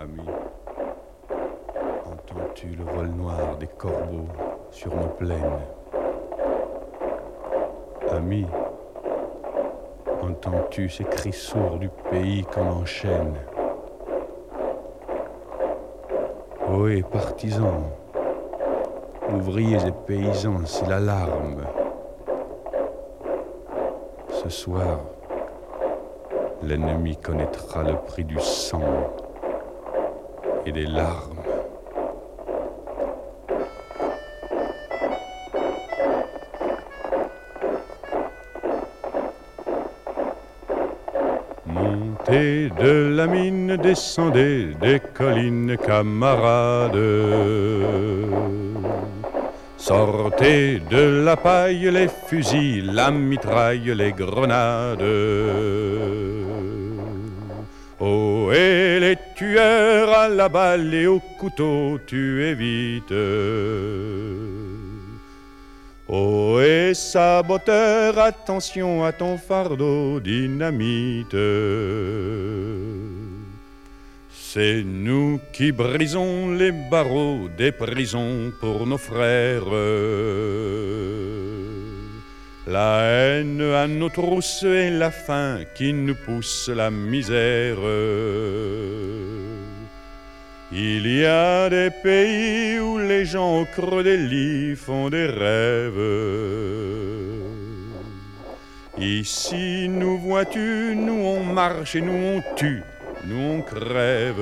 Amis, entends-tu le vol noir des corbeaux sur nos plaines ? Amis, entends-tu ces cris sourds du pays qu'on enchaîne ? Ohé, partisans, ouvriers et paysans, c'est l'alarme. Ce soir, l'ennemi connaîtra le prix du sang et des larmes. Et de la mine, descendez des collines, camarades. Sortez de la paille, les fusils, la mitraille, les grenades. Oh, et les tueurs à la balle et au couteau, tuez vite. Oh, et saboteur, attention à ton fardeau dynamite. C'est nous qui brisons les barreaux des prisons pour nos frères. La haine à nos trousses et la faim qui nous pousse la misère. Il y a des pays où les gens au creux des lits font des rêves. Ici, nous vois-tu, nous on marche et nous on tue, nous on crève.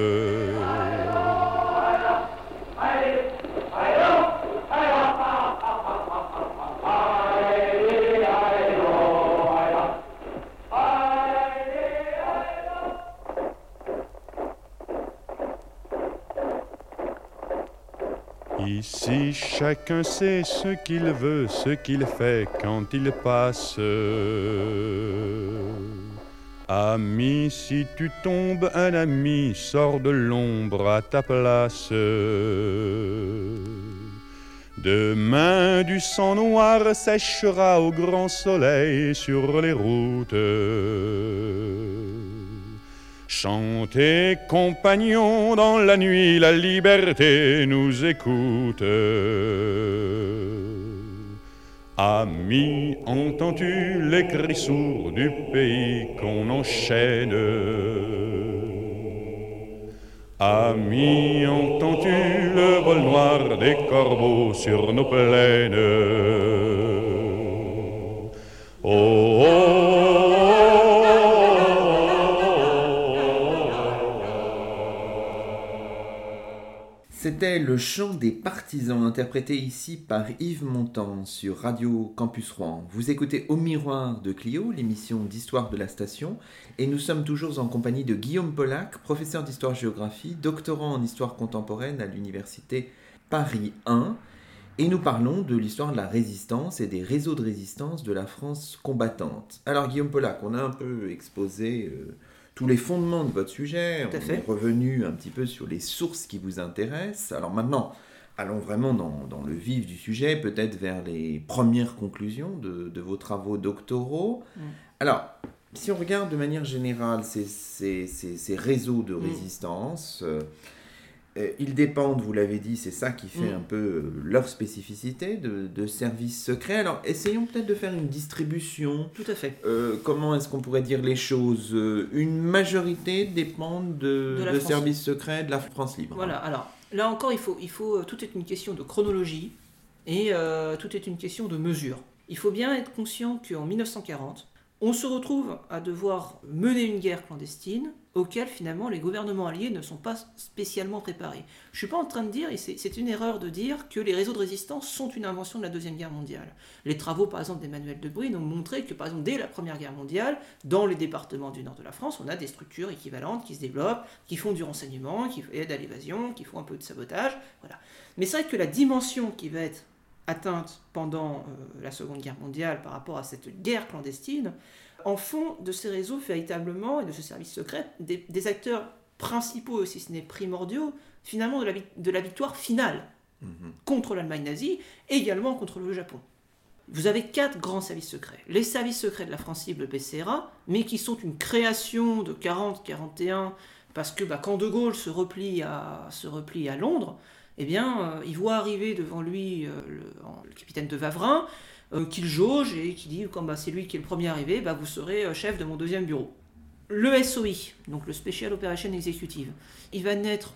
Ici, chacun sait ce qu'il veut, ce qu'il fait quand il passe. Ami, si tu tombes, un ami sort de l'ombre à ta place. Demain, du sang noir séchera au grand soleil sur les routes. Chantez, compagnons, dans la nuit, la liberté nous écoute. Amis, entends-tu les cris sourds du pays qu'on enchaîne? Amis, entends-tu le vol noir des corbeaux sur nos plaines? Oh, oh, c'était le chant des partisans interprété ici par Yves Montand sur Radio Campus Rouen. Vous écoutez Au Miroir de Clio, l'émission d'histoire de la station, et nous sommes toujours en compagnie de Guillaume Pollack, professeur d'histoire-géographie, doctorant en histoire contemporaine à l'Université Paris un, et nous parlons de l'histoire de la résistance et des réseaux de résistance de la France combattante. Alors Guillaume Pollack, on a un peu exposé... Euh, tous les fondements de votre sujet, on est revenu un petit peu sur les sources qui vous intéressent. Alors maintenant, allons vraiment dans, dans le vif du sujet, peut-être vers les premières conclusions de, de vos travaux doctoraux. Mmh. Alors, si on regarde de manière générale ces, ces, ces, ces réseaux de résistance, mmh. euh, ils dépendent, vous l'avez dit, c'est ça qui fait mmh. un peu leur spécificité de, de services secrets. Alors, essayons peut-être de faire une distribution. Tout à fait. Euh, comment est-ce qu'on pourrait dire les choses ? Une majorité dépendent de, de, de services secrets de la France libre. Voilà, alors, là encore, il faut, il faut, tout est une question de chronologie et euh, tout est une question de mesure. Il faut bien être conscient qu'en mille neuf cent quarante, on se retrouve à devoir mener une guerre clandestine auquel finalement les gouvernements alliés ne sont pas spécialement préparés. Je ne suis pas en train de dire, et c'est, c'est une erreur de dire, que les réseaux de résistance sont une invention de la Deuxième Guerre mondiale. Les travaux par exemple d'Emmanuel Debrine ont montré que par exemple dès la Première Guerre mondiale, dans les départements du nord de la France, on a des structures équivalentes qui se développent, qui font du renseignement, qui aident à l'évasion, qui font un peu de sabotage, voilà. Mais c'est vrai que la dimension qui va être atteinte pendant euh, la Seconde Guerre mondiale par rapport à cette guerre clandestine, en font de ces réseaux véritablement, et de ce service secret, des, des acteurs principaux, si ce n'est primordiaux, finalement de la, de la victoire finale mmh. contre l'Allemagne nazie, et également contre le Japon. Vous avez quatre grands services secrets. Les services secrets de la France libre, le P C R A, mais qui sont une création de quarante quarante et un, parce que bah, quand De Gaulle se replie à, se replie à Londres, eh bien, euh, il voit arriver devant lui euh, le, le capitaine de Wavrin, euh, qu'il jauge et qui dit quand bah, c'est lui qui est le premier arrivé, bah, vous serez euh, chef de mon deuxième bureau. Le S O I, donc le Special Operations Executive, il va naître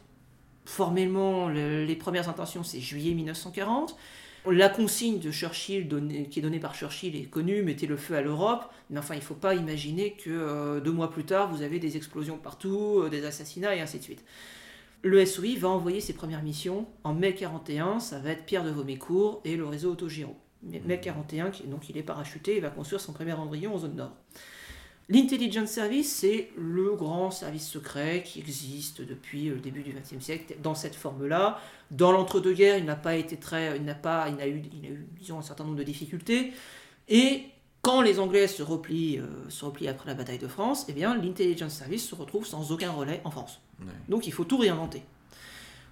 formellement, le, les premières intentions c'est juillet mille neuf cent quarante. La consigne de Churchill, donnée, qui est donnée par Churchill, est connue, mettez le feu à l'Europe, mais enfin il ne faut pas imaginer que euh, deux mois plus tard vous avez des explosions partout, euh, des assassinats et ainsi de suite. Le S O I va envoyer ses premières missions en mai quarante et un, ça va être Pierre de Vaumécourt et le réseau Autogiro. Mai quarante et un, donc il est parachuté, il va construire son premier embryon en zone nord. L'Intelligence Service, c'est le grand service secret qui existe depuis le début du XXe siècle dans cette forme-là. Dans l'entre-deux-guerres, il n'a pas été très, il n'a pas, il a eu, il a eu, disons, un certain nombre de difficultés. Et quand les Anglais se replient, euh, se replient après la bataille de France, eh bien, l'Intelligence Service se retrouve sans aucun relais en France. Ouais. Donc il faut tout réinventer.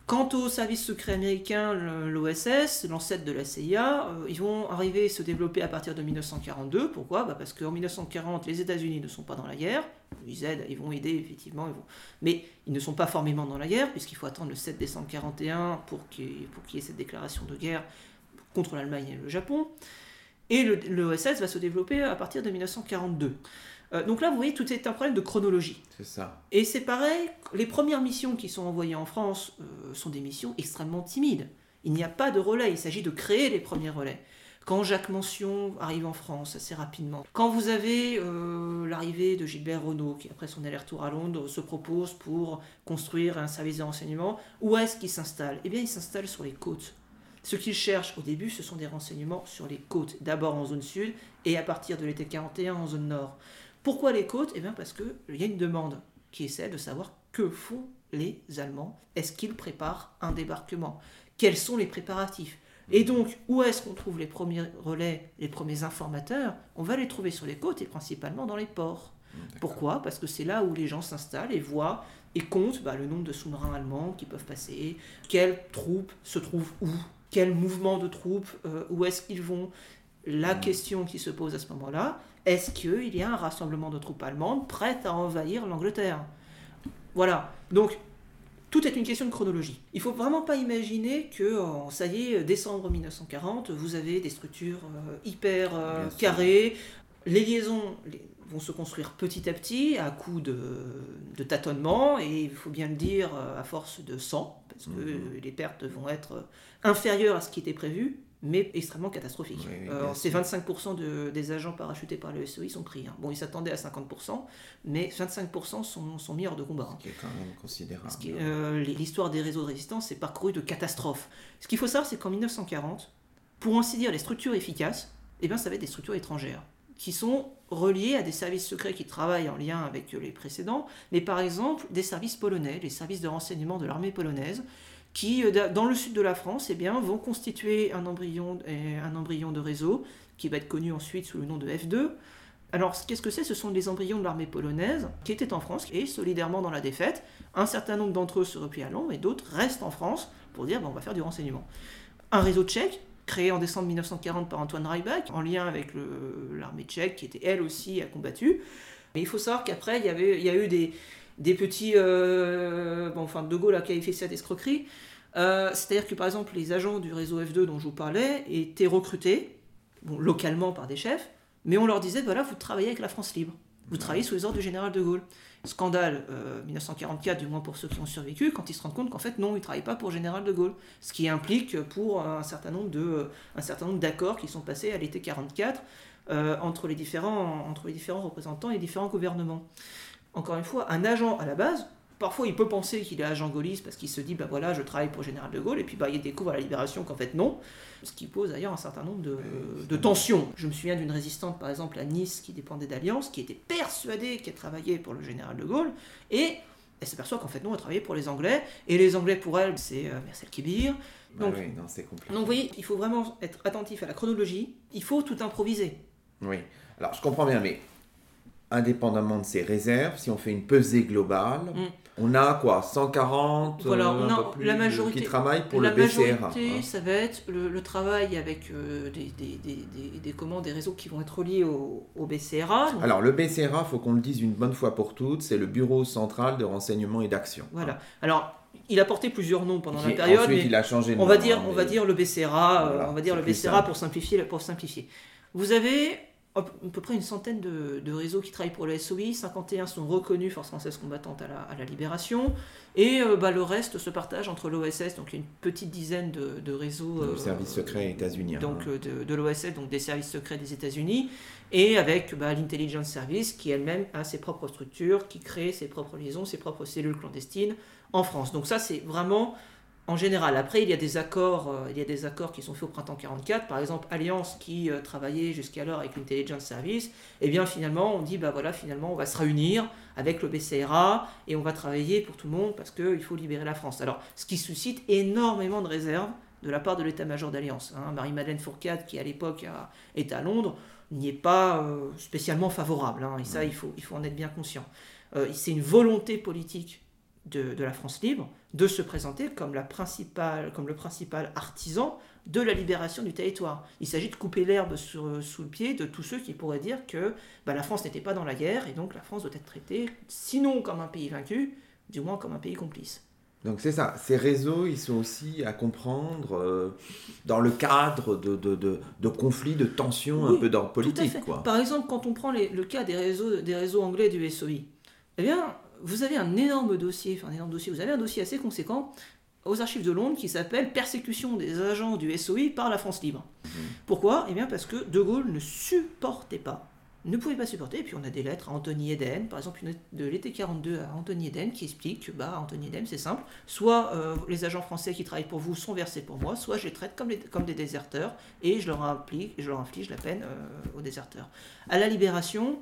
Quant au service secret américain, l'O S S, l'ancêtre de la C I A, euh, ils vont arriver et se développer à partir de mille neuf cent quarante-deux. Pourquoi ? Bah parce qu'en mille neuf cent quarante, les États-Unis ne sont pas dans la guerre. Ils aident, ils vont aider, effectivement. Ils vont... Mais ils ne sont pas formellement dans la guerre, puisqu'il faut attendre le sept décembre quarante et un pour qu'il y ait, pour qu'il y ait cette déclaration de guerre contre l'Allemagne et le Japon. Et le, le O S S va se développer à partir de mille neuf cent quarante-deux. Euh, donc là, vous voyez, tout est un problème de chronologie. C'est ça. Et c'est pareil, les premières missions qui sont envoyées en France euh, sont des missions extrêmement timides. Il n'y a pas de relais, il s'agit de créer les premiers relais. Quand Jacques Mansion arrive en France assez rapidement, quand vous avez euh, l'arrivée de Gilbert Renault, qui après son aller-retour à Londres se propose pour construire un service de renseignement, où est-ce qu'il s'installe ? Eh bien, il s'installe sur les côtes. Ce qu'ils cherchent au début, ce sont des renseignements sur les côtes, d'abord en zone sud et à partir de l'été quarante et un en zone nord. Pourquoi les côtes ? Eh bien parce qu'il y a une demande qui essaie de savoir que font les Allemands. Est-ce qu'ils préparent un débarquement ? quels sont les préparatifs. Et donc, où est-ce qu'on trouve les premiers relais, les premiers informateurs? On va les trouver sur les côtes et principalement dans les ports. D'accord. Pourquoi? Parce que c'est là où les gens s'installent et voient et comptent bah, le nombre de sous-marins allemands qui peuvent passer, quelles troupes se trouvent où, quel mouvement de troupes, euh, où est-ce qu'ils vont. La mmh. question qui se pose à ce moment-là, est-ce qu'il y a un rassemblement de troupes allemandes prêtes à envahir l'Angleterre? Voilà, donc tout est une question de chronologie. Il ne faut vraiment pas imaginer que, oh, ça y est, décembre mille neuf cent quarante, vous avez des structures euh, hyper euh, carrées, les liaisons... Les... vont se construire petit à petit, à coups de, de tâtonnements, et il faut bien le dire, à force de sang, parce que mmh. les pertes vont être inférieures à ce qui était prévu, mais extrêmement catastrophiques. Oui, oui, Alors, c'est vingt-cinq pour cent de, des agents parachutés par le S O I sont pris. Hein. Bon, ils s'attendaient à cinquante pour cent, mais vingt-cinq pour cent sont, sont mis hors de combat. Ce qui est quand même considérable. Parce que, euh, l'histoire des réseaux de résistance est parcourue de catastrophes. Ce qu'il faut savoir, c'est qu'en mille neuf cent quarante, pour ainsi dire les structures efficaces, eh bien, ça va être des structures étrangères, qui sont reliés à des services secrets qui travaillent en lien avec les précédents, mais par exemple des services polonais, les services de renseignement de l'armée polonaise, qui dans le sud de la France eh bien, vont constituer un embryon, un embryon de réseau, qui va être connu ensuite sous le nom de F deux. Alors qu'est-ce que c'est? Ce sont des embryons de l'armée polonaise qui étaient en France et solidairement dans la défaite, un certain nombre d'entre eux se replient à Londres et d'autres restent en France pour dire ben, on va faire du renseignement. Un réseau tchèque, créé en décembre mille neuf cent quarante par Antoine Rybak, en lien avec le, l'armée tchèque, qui était elle aussi a combattu. Mais il faut savoir qu'après, il y, avait, il y a eu des, des petits... Euh, bon, enfin, De Gaulle a qualifié ça d'escroquerie. Euh, c'est-à-dire que, par exemple, les agents du réseau F deux dont je vous parlais étaient recrutés, bon, localement par des chefs, mais on leur disait, voilà, vous travaillez avec la France libre. Vous travaillez sous les ordres du général de Gaulle. Scandale euh, mille neuf cent quarante-quatre, du moins pour ceux qui ont survécu, quand ils se rendent compte qu'en fait, non, ils ne travaillent pas pour le général de Gaulle. Ce qui implique pour un certain nombre, de, un certain nombre d'accords qui sont passés à l'été quarante-quatre euh, entre, les différents, entre les différents représentants et les différents gouvernements. Encore une fois, un agent à la base, parfois il peut penser qu'il est agent gaulliste parce qu'il se dit, bah voilà, je travaille pour le général de Gaulle, et puis bah, il découvre à la Libération qu'en fait non. Ce qui pose d'ailleurs un certain nombre de, de tensions. Je me souviens d'une résistante, par exemple, à Nice, qui dépendait d'Alliance, qui était persuadée qu'elle travaillait pour le général de Gaulle, et elle s'aperçoit qu'en fait non, elle travaillait pour les Anglais, et les Anglais pour elle, c'est euh, Marcel Kébir. Donc, bah oui, non, c'est compliqué. Donc vous voyez, il faut vraiment être attentif à la chronologie, il faut tout improviser. Oui, alors je comprends bien, mais indépendamment de ces réserves, si on fait une pesée globale, mm. on a quoi, cent quarante voilà, euh, non, plus, la majorité, qui travaillent pour la le B C R A. La majorité, hein. ça va être le, le travail avec euh, des, des, des, des, des, comment, des réseaux qui vont être reliés au, au B C R A. Donc... Alors le B C R A, il faut qu'on le dise une bonne fois pour toutes, c'est le Bureau Central de Renseignement et d'Action. Voilà. Hein. Alors, il a porté plusieurs noms pendant J'ai, la période, ensuite, mais il a changé de on, nom, va dire, mais... on va dire le B C R A, voilà, euh, on va dire le B C R A pour simplifier, pour simplifier. Vous avez... à peu près une centaine de, de réseaux qui travaillent pour le S O I, cinquante et un sont reconnus forces françaises combattantes à la, à la Libération, et euh, bah, le reste se partage entre l'O S S, donc il y a une petite dizaine de, de réseaux... Euh, services secrets états-uniens. Donc hein. de, de l'O S S, donc des services secrets des États-Unis, et avec bah, l'Intelligence Service, qui elle-même a ses propres structures, qui crée ses propres liaisons, ses propres cellules clandestines en France. Donc ça, c'est vraiment... En général, après, il y a des accords, euh, il y a des accords qui sont faits au printemps quarante-quatre. Par exemple, Alliance qui euh, travaillait jusqu'alors avec l'Intelligence Service, eh bien finalement, on dit bah voilà, finalement, on va se réunir avec le B C R A et on va travailler pour tout le monde parce qu'il faut libérer la France. Alors, ce qui suscite énormément de réserves de la part de l'état-major d'Alliance. Hein. Marie-Madeleine Fourcade, qui à l'époque a, est à Londres, n'y est pas euh, spécialement favorable. Hein, et ça, il faut, il faut en être bien conscient. Euh, c'est une volonté politique De, de la France libre, de se présenter comme, la principale, comme le principal artisan de la libération du territoire. Il s'agit de couper l'herbe sur, sous le pied de tous ceux qui pourraient dire que bah, la France n'était pas dans la guerre et donc la France doit être traitée, sinon comme un pays vaincu, du moins comme un pays complice. Donc c'est ça, ces réseaux, ils sont aussi à comprendre euh, dans le cadre de, de, de, de conflits, de tensions oui, un peu d'ordre politique. Quoi. Par exemple, quand on prend les, le cas des réseaux, des réseaux anglais du S O I, eh bien... Vous avez un énorme dossier, enfin un énorme dossier, vous avez un dossier assez conséquent aux archives de Londres qui s'appelle « Persécution des agents du S O I par la France libre ». Mmh. Pourquoi ? Eh bien parce que De Gaulle ne supportait pas, ne pouvait pas supporter, et puis on a des lettres à Anthony Eden, par exemple une de l'été quarante-deux à Anthony Eden qui explique que bah, Anthony Eden c'est simple, soit euh, les agents français qui travaillent pour vous sont versés pour moi, soit je les traite comme, les, comme des déserteurs et je leur, implique, je leur inflige la peine euh, aux déserteurs. À la Libération...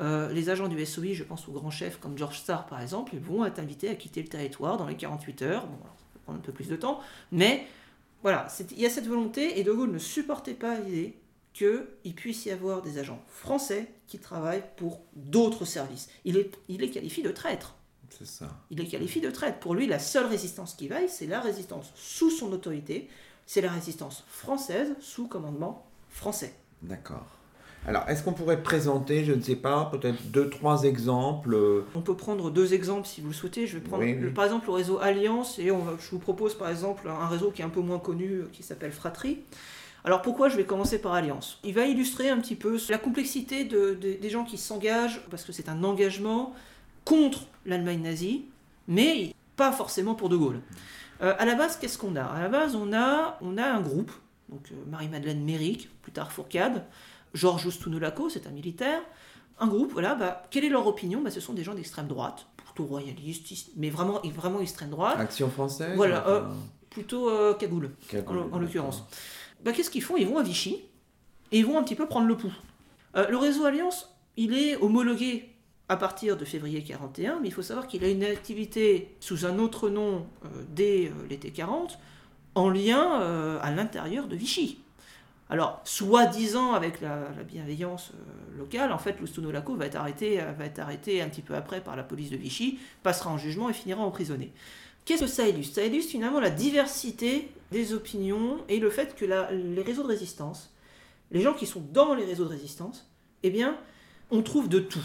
Euh, les agents du S O I, je pense aux grands chefs comme George Starr par exemple, vont être invités à quitter le territoire dans les quarante-huit heures. Bon, alors, ça peut prendre un peu plus de temps, mais Voilà, il y a cette volonté, et De Gaulle ne supportait pas l'idée qu'il puisse y avoir des agents français qui travaillent pour d'autres services. Il est, il est qualifié de traître. C'est ça. Il est qualifié de traître. Pour lui, la seule résistance qui vaille, c'est la résistance sous son autorité, c'est la résistance française sous commandement français. D'accord. Alors, est-ce qu'on pourrait présenter, je ne sais pas, peut-être deux, trois exemples ? On peut prendre deux exemples si vous le souhaitez. Je vais prendre, oui, oui. Le, par exemple, le réseau Alliance, et on va, je vous propose, par exemple, un réseau qui est un peu moins connu, qui s'appelle Fratrie. Alors, pourquoi je vais commencer par Alliance ? Il va illustrer un petit peu la complexité de, de, des gens qui s'engagent, parce que c'est un engagement contre l'Allemagne nazie, mais pas forcément pour De Gaulle. Euh, à la base, qu'est-ce qu'on a ? À la base, on a, on a un groupe, donc euh, Marie-Madeleine Méric, plus tard Fourcade, Georges Oustounelako, c'est un militaire, un groupe, voilà, bah, quelle est leur opinion ? Bah, ce sont des gens d'extrême droite, plutôt royalistes, mais vraiment, vraiment extrême droite. Action française ? Voilà, euh, plutôt euh, Cagoule, Cagoule, en, en l'occurrence. Bah, qu'est-ce qu'ils font ? Ils vont à Vichy, et ils vont un petit peu prendre le pouls. Euh, le réseau Alliance, il est homologué à partir de février quarante et un, mais il faut savoir qu'il a une activité sous un autre nom euh, dès euh, l'été quarante, en lien euh, à l'intérieur de Vichy. Alors, soi-disant avec la, la bienveillance euh, locale, en fait, Oustounelako va être arrêté, va être arrêté un petit peu après par la police de Vichy, passera en jugement et finira emprisonné. Qu'est-ce que ça illustre ? Ça illustre finalement la diversité des opinions et le fait que la, les réseaux de résistance, les gens qui sont dans les réseaux de résistance, eh bien, on trouve de tout.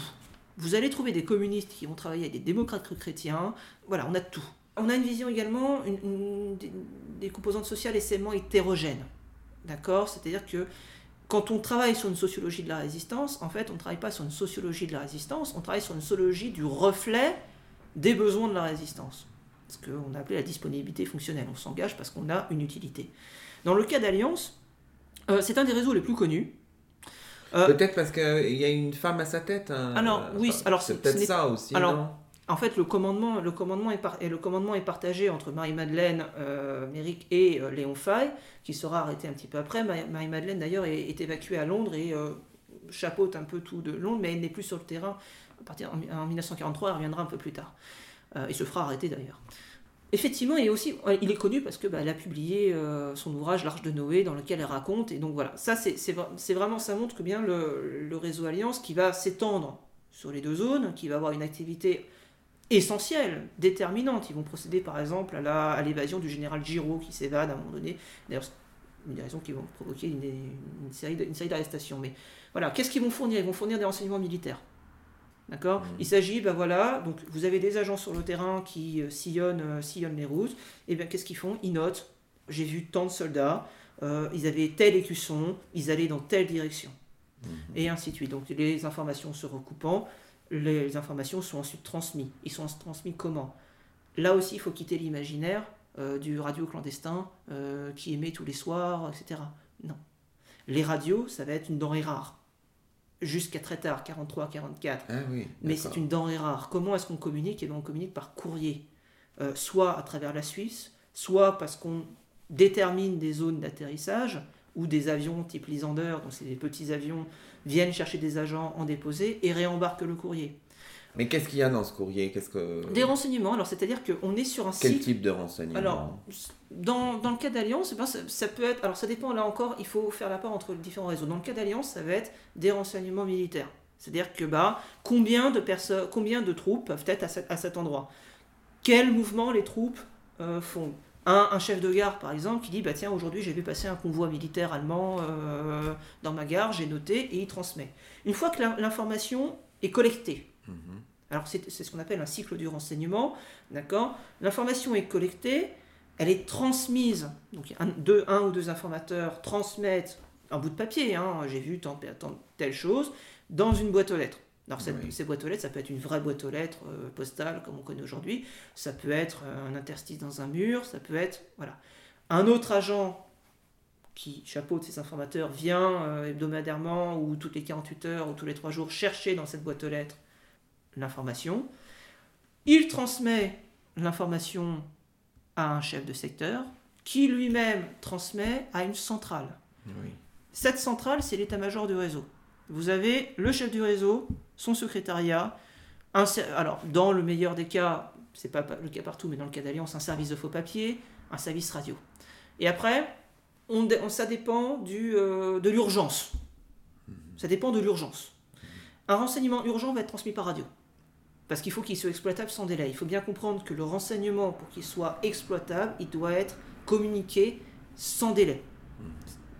Vous allez trouver des communistes qui vont travailler avec des démocrates chrétiens, voilà, on a tout. On a une vision également, une, une, des, des composantes sociales extrêmement hétérogènes. D'accord ? C'est-à-dire que quand on travaille sur une sociologie de la résistance, en fait, on ne travaille pas sur une sociologie de la résistance, on travaille sur une sociologie du reflet des besoins de la résistance. Ce qu'on a appelé la disponibilité fonctionnelle. On s'engage parce qu'on a une utilité. Dans le cas d'Alliance, euh, c'est un des réseaux les plus connus. Euh, peut-être parce qu'il euh, y a une femme à sa tête. Hein, alors, euh, oui, enfin, alors, c'est, c'est peut-être ça aussi. Alors, non en fait, le commandement, le, commandement est par, et le commandement est partagé entre Marie-Madeleine euh, Méric et euh, Léon Faye, qui sera arrêté un petit peu après. Marie-Madeleine, d'ailleurs, est, est évacuée à Londres et euh, chapeaute un peu tout de Londres, mais elle n'est plus sur le terrain. À partir, en, en dix-neuf cent quarante-trois, elle reviendra un peu plus tard. Euh, et se fera arrêter, d'ailleurs. Effectivement, il est, aussi, il est connu parce qu'elle bah, a publié euh, son ouvrage « L'Arche de Noé » dans lequel elle raconte. Et donc voilà, ça, c'est, c'est, c'est vraiment, ça montre que bien le, le réseau Alliance qui va s'étendre sur les deux zones, qui va avoir une activité essentielle, déterminante. Ils vont procéder par exemple à, la, à l'évasion du général Giraud qui s'évade à un moment donné. D'ailleurs, c'est une des raisons qui vont provoquer une, une, série, de, une série d'arrestations. Mais voilà, qu'est-ce qu'ils vont fournir ? Ils vont fournir des renseignements militaires. D'accord ? Il s'agit, ben voilà, donc vous avez des agents sur le terrain qui sillonnent, euh, sillonnent les routes, et bien qu'est-ce qu'ils font ? Ils notent, j'ai vu tant de soldats, euh, ils avaient tel écusson, ils allaient dans telle direction, mm-hmm. et ainsi de suite. Donc les informations se recoupant, les informations sont ensuite transmises. Ils sont transmises comment ? Là aussi, il faut quitter l'imaginaire euh, du radio clandestin euh, qui émet tous les soirs, et cetera. Non. Les radios, ça va être une denrée rare. Jusqu'à très tard, quarante-trois quarante-quatre. Ah oui, mais c'est une denrée rare. Comment est-ce qu'on communique ? Eh bien, on communique par courrier, euh, soit à travers la Suisse, soit parce qu'on détermine des zones d'atterrissage où des avions type Lysander, donc c'est des petits avions, viennent chercher des agents, en déposer et réembarquent le courrier. Mais qu'est-ce qu'il y a dans ce courrier ? Qu'est-ce que... Des renseignements. Alors, c'est-à-dire qu'on est sur un site... Quel type de renseignements ? Alors, dans, dans le cas d'Alliance, ben, ça, ça peut être... Alors, ça dépend, là encore, il faut faire la part entre les différents réseaux. Dans le cas d'Alliance, ça va être des renseignements militaires. C'est-à-dire que, bah, combien de perso- combien de troupes peuvent être à, cette, à cet endroit ? Quel mouvement les troupes euh, font ? un, un chef de gare, par exemple, qui dit, bah, tiens, aujourd'hui, j'ai vu passer un convoi militaire allemand euh, dans ma gare, j'ai noté, et il transmet. Une fois que la, l'information est collectée, alors c'est, c'est ce qu'on appelle un cycle du renseignement, d'accord ? L'information est collectée, elle est transmise, donc un, deux, un ou deux informateurs transmettent un bout de papier, hein, j'ai vu tant, tant, telle chose, dans une boîte aux lettres. Alors cette, oui. Ces boîtes aux lettres, ça peut être une vraie boîte aux lettres euh, postale comme on connaît aujourd'hui, ça peut être un interstice dans un mur, ça peut être, voilà. Un autre agent qui chapeaute ses informateurs vient euh, hebdomadairement ou toutes les quarante-huit heures ou tous les trois jours chercher dans cette boîte aux lettres l'information, il transmet l'information à un chef de secteur qui lui-même transmet à une centrale. Oui. Cette centrale, c'est l'état-major du réseau. Vous avez le chef du réseau, son secrétariat, un ser- alors dans le meilleur des cas, c'est pas le cas partout, mais dans le cas d'Alliance, un service de faux papiers, un service radio. Et après, on, on, ça dépend du, euh, de l'urgence. Ça dépend de l'urgence. Un renseignement urgent va être transmis par radio. Parce qu'il faut qu'il soit exploitable sans délai. Il faut bien comprendre que le renseignement, pour qu'il soit exploitable, il doit être communiqué sans délai.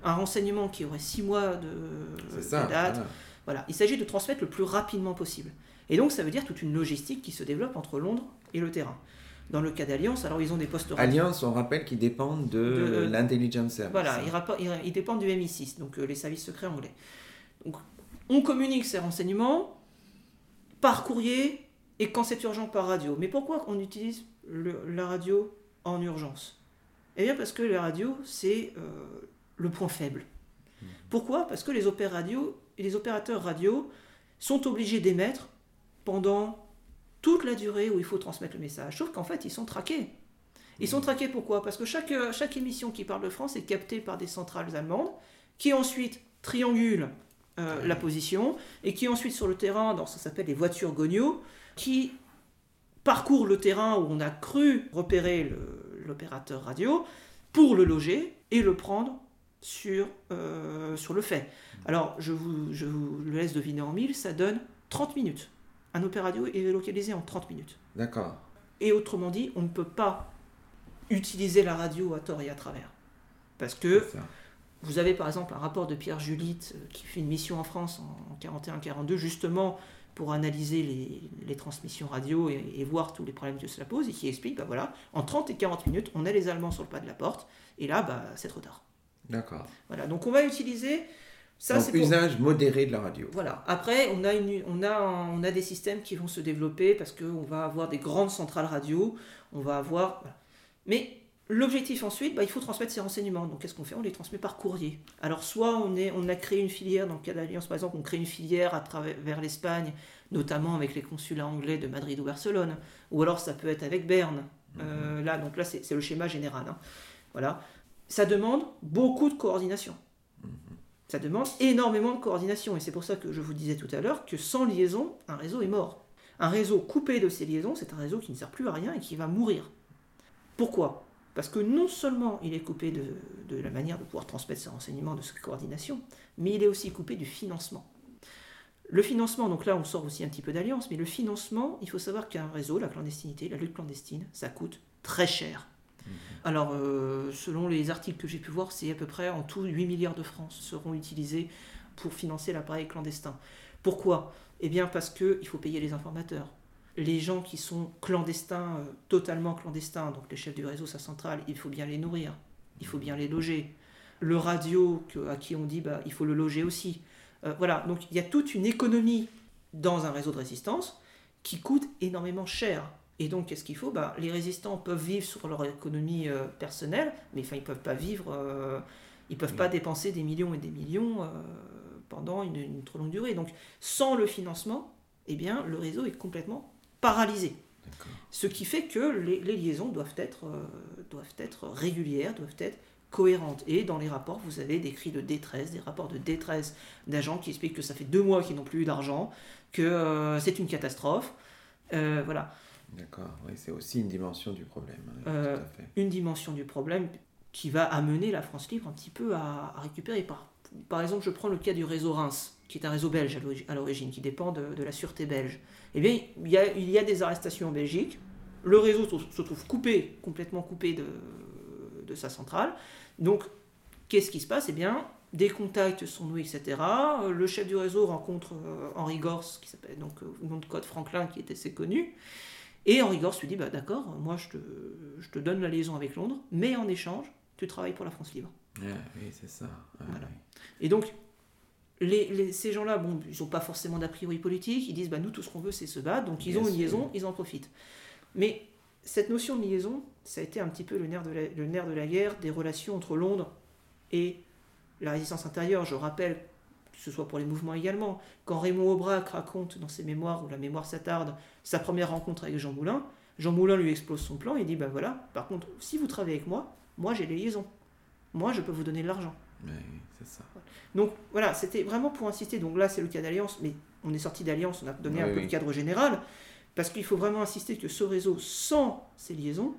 Un renseignement qui aurait six mois de, ça, de date, voilà. Voilà. Il s'agit de transmettre le plus rapidement possible. Et donc ça veut dire toute une logistique qui se développe entre Londres et le terrain. Dans le cas d'Alliance, alors ils ont des postes... Alliance, on rappelle qu'ils dépendent de, de l'intelligence service. Voilà, ils, rappo- ils, ils dépendent du M I six, donc euh, les services secrets anglais. Donc on communique ces renseignements par courrier et quand c'est urgent par radio. Mais pourquoi on utilise le, la radio en urgence ? Eh bien parce que la radio, c'est euh, le point faible. Mmh. Pourquoi ? Parce que les, opér- radio, les opérateurs radio sont obligés d'émettre pendant toute la durée où il faut transmettre le message. Sauf qu'en fait, ils sont traqués. Ils sont traqués pourquoi ? Parce que chaque, chaque émission qui parle de France est captée par des centrales allemandes qui ensuite triangulent euh, la position et qui ensuite sur le terrain, dans ce que ça s'appelle les voitures Gognot, qui parcourent le terrain où on a cru repérer le, l'opérateur radio pour le loger et le prendre sur, euh, sur le fait. Alors, je vous, je vous le laisse deviner en mille, ça donne trente minutes. Un opéra radio est localisé en trente minutes. D'accord. Et autrement dit, on ne peut pas utiliser la radio à tort et à travers. Parce que vous avez par exemple un rapport de Pierre Julitte qui fait une mission en France en quarante et un quarante-deux, justement pour analyser les, les transmissions radio et, et voir tous les problèmes que cela pose, et qui explique, bah voilà, en trente et quarante minutes, on a les Allemands sur le pas de la porte, et là, bah, c'est trop tard. D'accord. Voilà, donc on va utiliser... Ça, donc, c'est pour... usage modéré de la radio. Voilà. Après, on a, une, on, a un, on a des systèmes qui vont se développer parce qu'on va avoir des grandes centrales radio, on va avoir... Voilà. Mais l'objectif ensuite, bah, il faut transmettre ces renseignements. Donc, qu'est-ce qu'on fait ? On les transmet par courrier. Alors, soit on, est, on a créé une filière, dans le cas d'Alliance, par exemple, on crée une filière à travers, vers l'Espagne, notamment avec les consulats anglais de Madrid ou Barcelone. Ou alors, ça peut être avec Berne. Mmh. Euh, là, donc là, c'est, c'est le schéma général. Hein. Voilà. Ça demande beaucoup de coordination. Mmh. Ça demande énormément de coordination. Et c'est pour ça que je vous disais tout à l'heure que sans liaison, un réseau est mort. Un réseau coupé de ces liaisons, c'est un réseau qui ne sert plus à rien et qui va mourir. Pourquoi ? Parce que non seulement il est coupé de, de la manière de pouvoir transmettre ses renseignements, de cette coordination, mais il est aussi coupé du financement. Le financement, donc là on sort aussi un petit peu d'Alliance, mais le financement, il faut savoir qu'un réseau, la clandestinité, la lutte clandestine, ça coûte très cher. Alors, euh, selon les articles que j'ai pu voir, c'est à peu près en tout huit milliards de francs seront utilisés pour financer l'appareil clandestin. Pourquoi ? Eh bien parce qu'il faut payer les informateurs. Les gens qui sont clandestins, euh, totalement clandestins, donc les chefs du réseau, sa centrale, il faut bien les nourrir, il faut bien les loger. Le radio que, à qui on dit bah, il faut le loger aussi. Euh, voilà, donc il y a toute une économie dans un réseau de résistance qui coûte énormément cher. Et donc, qu'est-ce qu'il faut ? Bah, les résistants peuvent vivre sur leur économie euh, personnelle, mais enfin, ils ne peuvent pas vivre, euh, ils peuvent pas dépenser des millions et des millions euh, pendant une, une trop longue durée. Donc, sans le financement, eh bien, le réseau est complètement paralysé. D'accord. Ce qui fait que les, les liaisons doivent être, euh, doivent être régulières, doivent être cohérentes. Et dans les rapports, vous avez des cris de détresse, des rapports de détresse d'agents qui expliquent que ça fait deux mois qu'ils n'ont plus eu d'argent, que euh, c'est une catastrophe, euh, voilà. D'accord, oui, c'est aussi une dimension du problème. Hein, euh, tout à fait. Une dimension du problème qui va amener la France Libre un petit peu à, à récupérer. Par, par exemple, je prends le cas du réseau Reims, qui est un réseau belge à l'origine, qui dépend de, de la sûreté belge. Eh bien, il y a, il y a des arrestations en Belgique, le réseau se trouve coupé, complètement coupé de, de sa centrale. Donc, qu'est-ce qui se passe ? Eh bien, des contacts sont noués, et cetera. Le chef du réseau rencontre euh, Henri Gorse, qui s'appelle donc au nom de code Franklin, qui était assez connu. Et Henri Gorse lui dit, bah, d'accord, moi je te, je te donne la liaison avec Londres, mais en échange, tu travailles pour la France Libre. Ah, oui, c'est ça. Ah, voilà. Oui. Et donc, les, les, ces gens-là, bon, ils n'ont pas forcément d'a priori politique, ils disent, bah, nous, tout ce qu'on veut, c'est se battre, donc ils Bien ont sûr. Une liaison, ils en profitent. Mais cette notion de liaison, ça a été un petit peu le nerf de la, le nerf de la guerre, des relations entre Londres et la résistance intérieure. Je rappelle, que ce soit pour les mouvements également, quand Raymond Aubrac raconte dans ses mémoires, où la mémoire s'attarde, sa première rencontre avec Jean Moulin, Jean Moulin lui explose son plan, il dit, ben voilà, par contre, si vous travaillez avec moi, moi j'ai les liaisons, moi je peux vous donner de l'argent. Oui, c'est ça. Donc voilà, c'était vraiment pour insister, donc là c'est le cas d'Alliance, mais on est sorti d'Alliance, on a donné oui, un peu oui. le cadre général, parce qu'il faut vraiment insister que ce réseau sans ces liaisons,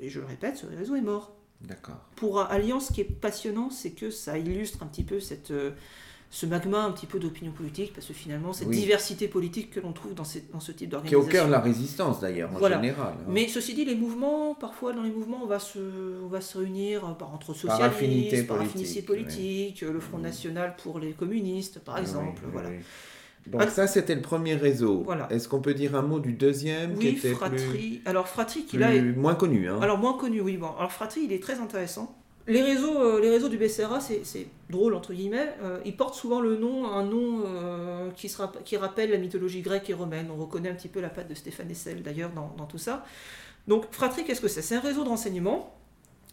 et je le répète, ce réseau est mort. D'accord. Pour Alliance, ce qui est passionnant, c'est que ça illustre un petit peu cette, ce magma un petit peu d'opinion politique, parce que finalement, cette oui. diversité politique que l'on trouve dans, ces, dans ce type d'organisation. Qui est au cœur de la résistance, d'ailleurs, en voilà. général. Hein. Mais ceci dit, les mouvements, parfois, dans les mouvements, on va se, on va se réunir par, entre socialistes, par affinité par politique, affinité politique oui. le Front oui. National pour les communistes, par exemple, oui, voilà. Oui. Donc ah, ça, c'était le premier réseau. Voilà. Est-ce qu'on peut dire un mot du deuxième oui, qui était Fratrie. Plus, alors, Fratrie, qui plus là est... moins connu. Hein. Alors, moins connu, oui. Bon. Alors, Fratrie, il est très intéressant. Les réseaux, euh, les réseaux du B C R A, c'est, c'est drôle, entre guillemets. Euh, ils portent souvent le nom, un nom euh, qui, sera, qui rappelle la mythologie grecque et romaine. On reconnaît un petit peu la patte de Stéphane Hessel, d'ailleurs, dans, dans tout ça. Donc, Fratrie, qu'est-ce que c'est? C'est un réseau de renseignement.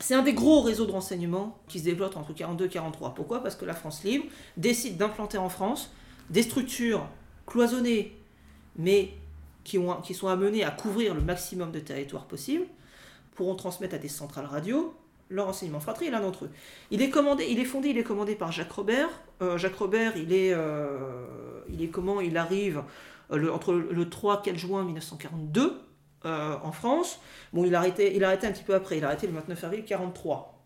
C'est un des gros réseaux de renseignement qui se développe entre quarante-deux et quarante-trois. Pourquoi? Parce que la France libre décide d'implanter en France des structures cloisonnées, mais qui, ont, qui sont amenées à couvrir le maximum de territoire possible, pourront transmettre à des centrales radio leur renseignement. Fratrie est l'un d'entre eux. Il est, commandé, il est fondé, il est commandé par Jacques Robert. Euh, Jacques Robert, il est, euh, il est comment? Il arrive euh, le, entre le trois et quatre juin mille neuf cent quarante-deux euh, en France. Bon, il a arrêté, il a arrêté un petit peu après. Il a arrêté le vingt-neuf avril quarante-trois.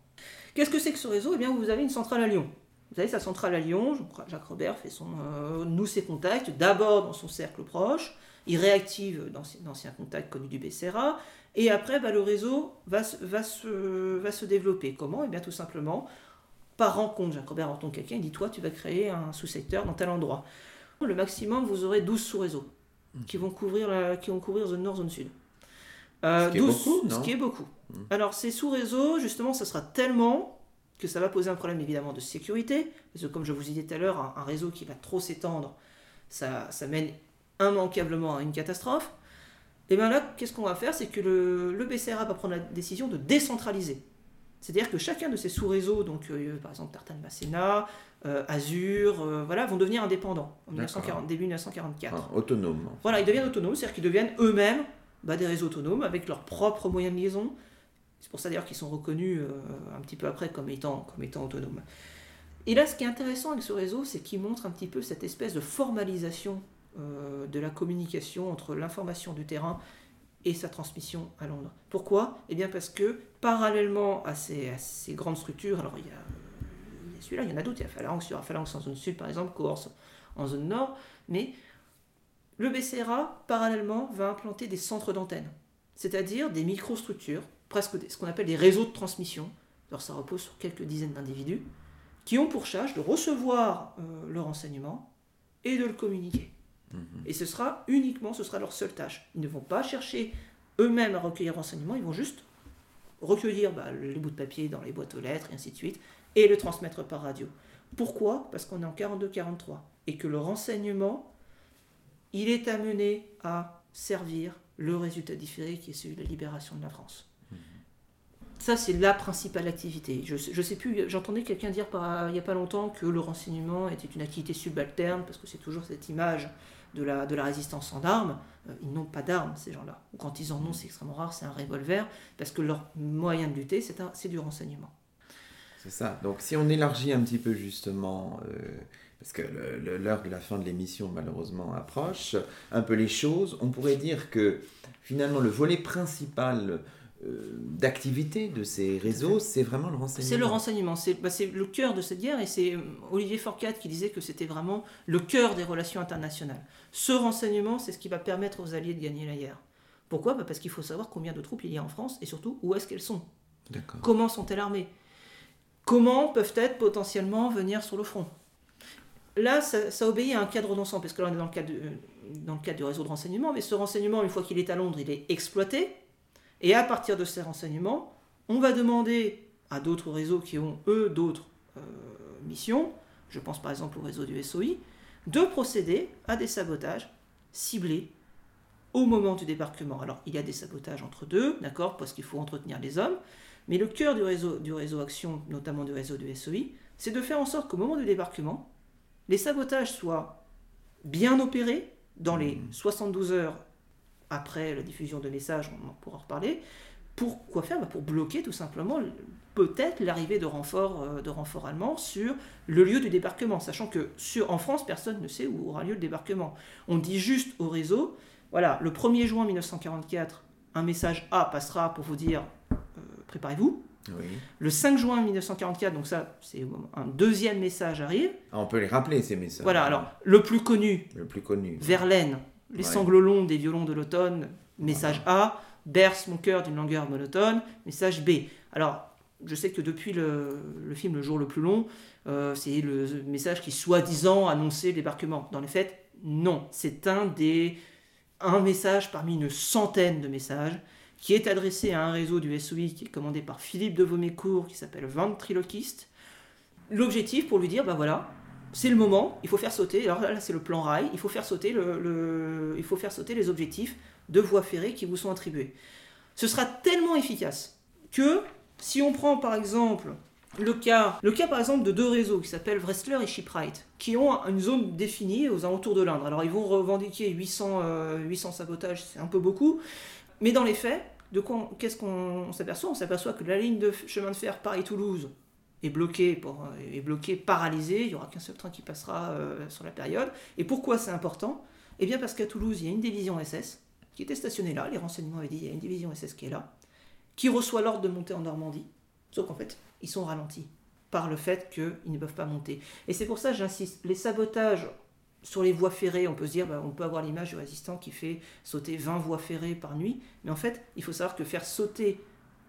Qu'est-ce que c'est que ce réseau? Eh bien, vous avez une centrale à Lyon. Vous avez sa centrale à Lyon, Jacques Robert fait son, euh, noue ses contacts, d'abord dans son cercle proche, il réactive d'anciens contacts connus du B C R A, et après bah, le réseau va, va, se, va se développer. Comment? Eh bien tout simplement, par rencontre, Jacques Robert rencontre quelqu'un, il dit « Toi, tu vas créer un sous-secteur dans tel endroit ». Le maximum, vous aurez douze sous-réseaux mmh. qui, vont couvrir la, qui vont couvrir zone nord, zone sud. Euh, ce, qui douze, beaucoup, ce qui est beaucoup. Mmh. Alors ces sous-réseaux, justement, ça sera tellement... que ça va poser un problème évidemment de sécurité, parce que comme je vous disais tout à l'heure, un, un réseau qui va trop s'étendre, ça, ça mène immanquablement à une catastrophe. Et bien là, qu'est-ce qu'on va faire? C'est que le, le B C R A va prendre la décision de décentraliser. C'est-à-dire que chacun de ces sous-réseaux, donc euh, par exemple Tartan-Masséna, euh, Azur, euh, voilà, vont devenir indépendants, en mille neuf cent quarante, début mille neuf cent quarante-quatre. Ah, autonomes. Voilà, ils deviennent autonomes, c'est-à-dire qu'ils deviennent eux-mêmes bah, des réseaux autonomes, avec leurs propres moyens de liaison. C'est pour ça d'ailleurs qu'ils sont reconnus euh, un petit peu après comme étant, comme étant autonomes. Et là, ce qui est intéressant avec ce réseau, c'est qu'il montre un petit peu cette espèce de formalisation euh, de la communication entre l'information du terrain et sa transmission à Londres. Pourquoi? Eh bien parce que parallèlement à ces, à ces grandes structures, alors il y a, il y a celui-là, il y en a d'autres, il y a Phalange, il y aura Phalange en zone sud par exemple, Cohorse en zone nord, mais le B C R A, parallèlement, va implanter des centres d'antenne, c'est-à-dire des microstructures, presque ce qu'on appelle des réseaux de transmission. Alors ça repose sur quelques dizaines d'individus qui ont pour charge de recevoir euh, le renseignement et de le communiquer. Mmh. Et ce sera uniquement, ce sera leur seule tâche. Ils ne vont pas chercher eux-mêmes à recueillir le renseignement, ils vont juste recueillir bah, les bouts de papier dans les boîtes aux lettres et ainsi de suite et le transmettre par radio. Pourquoi? Parce qu'on est en quarante-deux quarante-trois et que le renseignement, il est amené à servir le résultat différé qui est celui de la libération de la France. Ça, c'est la principale activité. Je, je sais plus, j'entendais quelqu'un dire par, il n'y a pas longtemps que le renseignement était une activité subalterne, parce que c'est toujours cette image de la, de la résistance sans armes. Ils n'ont pas d'armes, ces gens-là. Ou quand ils en ont, c'est extrêmement rare, c'est un revolver, parce que leur moyen de lutter, c'est, un, c'est du renseignement. C'est ça. Donc, si on élargit un petit peu, justement... Euh... parce que le, le, l'heure de la fin de l'émission, malheureusement, approche, un peu les choses. On pourrait dire que, finalement, le volet principal euh, d'activité de ces réseaux, c'est vraiment le renseignement. C'est le renseignement, c'est, bah, c'est le cœur de cette guerre, et c'est Olivier Fourcade qui disait que c'était vraiment le cœur des relations internationales. Ce renseignement, c'est ce qui va permettre aux Alliés de gagner la guerre. Pourquoi? Bah, parce qu'il faut savoir combien de troupes il y a en France, et surtout, où est-ce qu'elles sont? D'accord. Comment sont-elles armées? Comment peuvent-elles potentiellement venir sur le front? Là, ça, ça obéit à un cadre d'ensemble, parce que là, on est dans le, cadre de, dans le cadre du réseau de renseignement, mais ce renseignement, une fois qu'il est à Londres, il est exploité, et à partir de ces renseignements, on va demander à d'autres réseaux qui ont, eux, d'autres euh, missions, je pense par exemple au réseau du S O I, de procéder à des sabotages ciblés au moment du débarquement. Alors, il y a des sabotages entre deux, d'accord, parce qu'il faut entretenir les hommes, mais le cœur du réseau, du réseau Action, notamment du réseau du S O I, c'est de faire en sorte qu'au moment du débarquement, les sabotages soient bien opérés dans les soixante-douze heures après la diffusion de messages, on en pourra en reparler. Pour quoi faire? Bah pour bloquer tout simplement peut-être l'arrivée de renforts, de renforts allemands sur le lieu du débarquement, sachant que sur, en France, personne ne sait où aura lieu le débarquement. On dit juste au réseau, voilà, le premier juin mille neuf cent quarante-quatre, un message A passera pour vous dire euh, « préparez-vous ». Oui. Le cinq juin mille neuf cent quarante-quatre, donc ça, c'est un deuxième message arrive. Ah, on peut les rappeler, ces messages. Voilà, alors, le plus connu, le plus connu. Verlaine, les ouais. sanglots longs des violons de l'automne, message ah. A, berce mon cœur d'une langueur monotone, message B. Alors, je sais que depuis le, le film Le jour le plus long, euh, c'est le message qui soi-disant annonçait le débarquement. Dans les faits, non. C'est un des un message parmi une centaine de messages qui est adressé à un réseau du S O I qui est commandé par Philippe de Vaumécourt, qui s'appelle Ventriloquiste. L'objectif pour lui dire, bah voilà, c'est le moment, il faut faire sauter, alors là, là c'est le plan rail, il faut faire sauter, le, le, il faut faire sauter les objectifs de voies ferrées qui vous sont attribués. Ce sera tellement efficace que si on prend par exemple le cas, le cas par exemple de deux réseaux qui s'appellent Wrestler et Shipwright, qui ont une zone définie aux alentours de l'Indre. Alors ils vont revendiquer huit cents sabotages, c'est un peu beaucoup, mais dans les faits, de quoi on, qu'est-ce qu'on on s'aperçoit ? On s'aperçoit que la ligne de chemin de fer Paris-Toulouse est bloquée, pour, est bloquée, paralysée, il n'y aura qu'un seul train qui passera euh, sur la période. Et pourquoi c'est important ? Eh bien parce qu'à Toulouse, il y a une division S S qui était stationnée là, les renseignements avaient dit il y a une division S S qui est là, qui reçoit l'ordre de monter en Normandie, sauf qu'en fait, ils sont ralentis par le fait qu'ils ne peuvent pas monter. Et c'est pour ça, j'insiste, les sabotages sur les voies ferrées, on peut se dire, bah, on peut avoir l'image du résistant qui fait sauter vingt voies ferrées par nuit, mais en fait, il faut savoir que faire sauter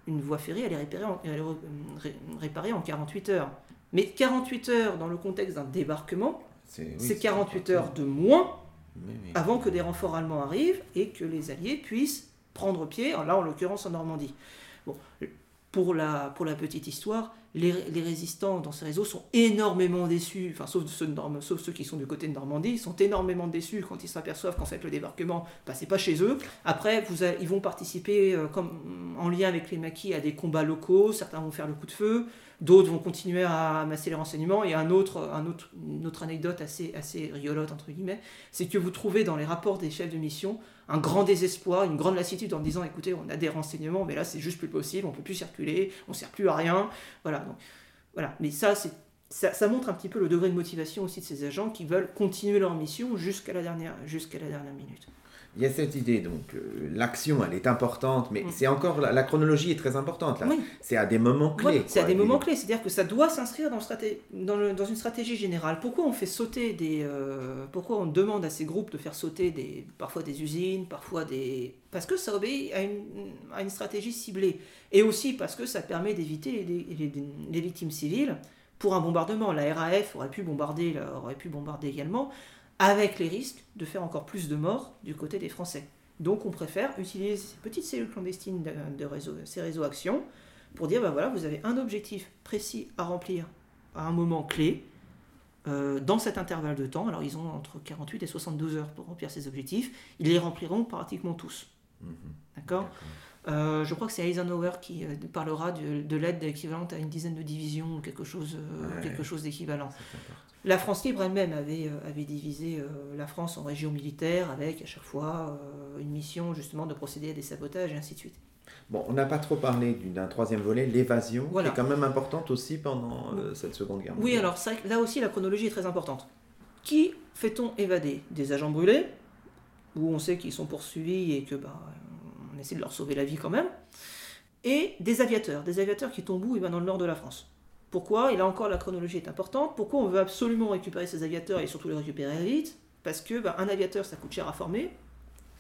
une voie ferrée, elle est réparée en, elle est réparée en quarante-huit heures. Mais quarante-huit heures dans le contexte d'un débarquement, c'est, oui, c'est quarante-huit heures de moins oui, oui. avant que des renforts allemands arrivent et que les Alliés puissent prendre pied, là en l'occurrence en Normandie. Bon, pour la, pour la petite histoire, les, les résistants dans ces réseaux sont énormément déçus, enfin sauf ceux, sauf ceux qui sont du côté de Normandie, ils sont énormément déçus quand ils s'aperçoivent qu'en fait le débarquement, ben, c'est pas chez eux. Après, vous a, ils vont participer euh, comme, en lien avec les maquis à des combats locaux, certains vont faire le coup de feu, d'autres vont continuer à amasser les renseignements, et un autre, un autre, une autre anecdote assez, assez rigolote, entre guillemets, c'est que vous trouvez dans les rapports des chefs de mission un grand désespoir, une grande lassitude en disant, écoutez, on a des renseignements, mais là, c'est juste plus possible, on ne peut plus circuler, on ne sert plus à rien. Voilà, donc, voilà. Mais ça, c'est, ça, ça montre un petit peu le degré de motivation aussi de ces agents qui veulent continuer leur mission jusqu'à la dernière, jusqu'à la dernière minute. Il y a cette idée, donc, euh, l'action, elle est importante, mais mmh. c'est encore, la, la chronologie est très importante, là. Oui. C'est à des moments clés. Ouais, quoi, c'est à des moments clés, c'est-à-dire que ça doit s'inscrire dans, straté- dans, le, dans une stratégie générale. Pourquoi on fait sauter des... Euh, pourquoi on demande à ces groupes de faire sauter des, parfois des usines, parfois des... Parce que ça obéit à une, à une stratégie ciblée. Et aussi parce que ça permet d'éviter les, les, les victimes civiles pour un bombardement. La R A F aurait pu bombarder, là, aurait pu bombarder également, avec les risques de faire encore plus de morts du côté des Français. Donc on préfère utiliser ces petites cellules clandestines de, de réseau, ces réseaux actions, pour dire, ben voilà, vous avez un objectif précis à remplir à un moment clé, euh, dans cet intervalle de temps. Alors ils ont entre quarante-huit et soixante-douze heures pour remplir ces objectifs, ils les rempliront pratiquement tous. Mmh. D'accord, D'accord. Euh, je crois que c'est Eisenhower qui euh, parlera de, de l'aide équivalente à une dizaine de divisions ou quelque chose, euh, ouais, quelque chose d'équivalent. La France libre elle-même avait, euh, avait divisé euh, la France en régions militaires avec à chaque fois euh, une mission justement de procéder à des sabotages et ainsi de suite. Bon, on n'a pas trop parlé d'un troisième volet, l'évasion, voilà, qui est quand même importante aussi pendant euh, cette Seconde Guerre mondiale. Oui, alors ça, là aussi la chronologie est très importante. Qui fait-on évader ? Des agents brûlés, où on sait qu'ils sont poursuivis et que... Bah, essayer de leur sauver la vie quand même, et des aviateurs, des aviateurs qui tombent où ? Eh bien dans le nord de la France. Pourquoi ? Et là encore, la chronologie est importante. Pourquoi on veut absolument récupérer ces aviateurs et surtout les récupérer vite ? Parce que ben, un aviateur, ça coûte cher à former,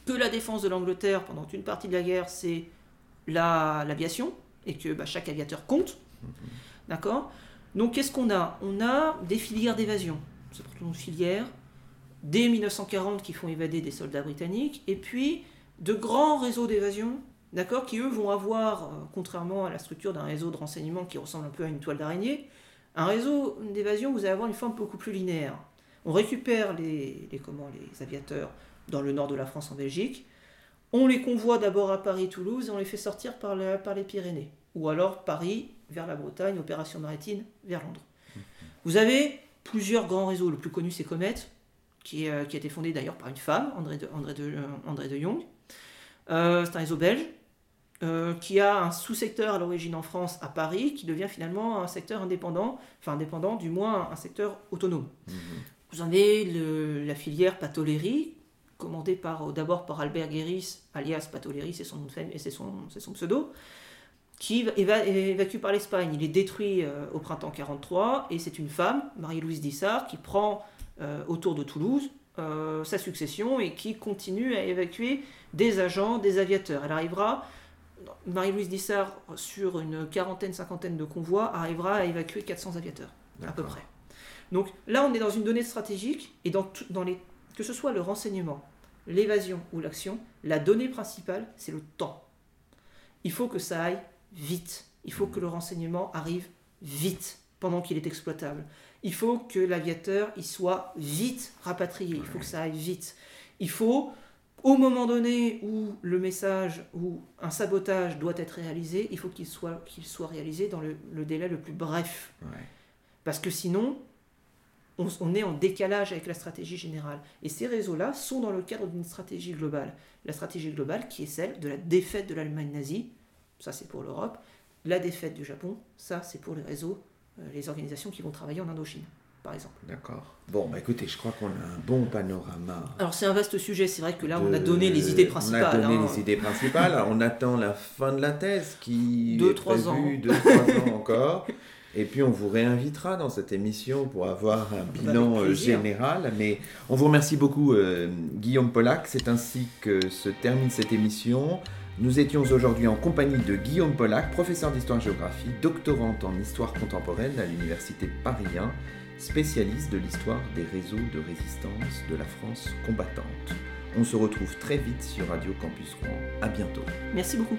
que la défense de l'Angleterre pendant une partie de la guerre, c'est la, l'aviation, et que ben, chaque aviateur compte. Mmh. D'accord ? Donc qu'est-ce qu'on a ? On a des filières d'évasion, c'est pour une filière, dès mille neuf cent quarante qui font évader des soldats britanniques, et puis de grands réseaux d'évasion, d'accord, qui eux vont avoir, euh, contrairement à la structure d'un réseau de renseignement qui ressemble un peu à une toile d'araignée, un réseau d'évasion, vous allez avoir une forme beaucoup plus linéaire. On récupère les, les, comment, les aviateurs dans le nord de la France en Belgique, on les convoie d'abord à Paris-Toulouse et on les fait sortir par, la, par les Pyrénées, ou alors Paris vers la Bretagne, opération maritime vers Londres. Vous avez plusieurs grands réseaux, le plus connu c'est Comet, qui, euh, qui a été fondé d'ailleurs par une femme, André de, André de, euh, André de Jong. Euh, c'est un réseau belge euh, qui a un sous-secteur à l'origine en France, à Paris, qui devient finalement un secteur indépendant, enfin indépendant, du moins un secteur autonome. Mmh. Vous en avez le, la filière Patoléry, commandée par, d'abord par Albert Guéris, alias Patoléry, c'est son nom de famille, et c'est son, c'est son pseudo, qui est évacué par l'Espagne. Il est détruit euh, au printemps quarante-trois, et c'est une femme, Marie-Louise Dissart, qui prend euh, autour de Toulouse euh, sa succession et qui continue à évacuer des agents, des aviateurs. Elle arrivera, Marie-Louise Dissart, sur une quarantaine, cinquantaine de convois, arrivera à évacuer quatre cents aviateurs, d'accord, à peu près. Donc là, on est dans une donnée stratégique, et dans, tout, dans les, que ce soit le renseignement, l'évasion ou l'action, la donnée principale, c'est le temps. Il faut que ça aille vite. Il faut que le renseignement arrive vite pendant qu'il est exploitable. Il faut que l'aviateur y soit vite rapatrié. Il faut que ça aille vite. Il faut, au moment donné où le message ou un sabotage doit être réalisé, il faut qu'il soit, qu'il soit réalisé dans le, le délai le plus bref. Ouais. Parce que sinon, on, on est en décalage avec la stratégie générale. Et ces réseaux-là sont dans le cadre d'une stratégie globale. La stratégie globale qui est celle de la défaite de l'Allemagne nazie, ça c'est pour l'Europe, la défaite du Japon, ça c'est pour les réseaux, euh, les organisations qui vont travailler en Indochine, par exemple. D'accord. Bon, bah écoutez, je crois qu'on a un bon panorama. Alors c'est un vaste sujet, c'est vrai que là de... on a donné les idées principales. On a donné hein. les idées principales, on attend la fin de la thèse qui deux, est prévue deux, trois ans encore. Et puis on vous réinvitera dans cette émission pour avoir un bilan général. Mais on vous remercie beaucoup euh, Guillaume Pollack, c'est ainsi que se termine cette émission. Nous étions aujourd'hui en compagnie de Guillaume Pollack, professeur d'histoire-géographie, doctorante en histoire contemporaine à l'Université Paris un, spécialiste de l'histoire des réseaux de résistance de la France combattante. On se retrouve très vite sur Radio Campus Rouen. À bientôt. Merci beaucoup.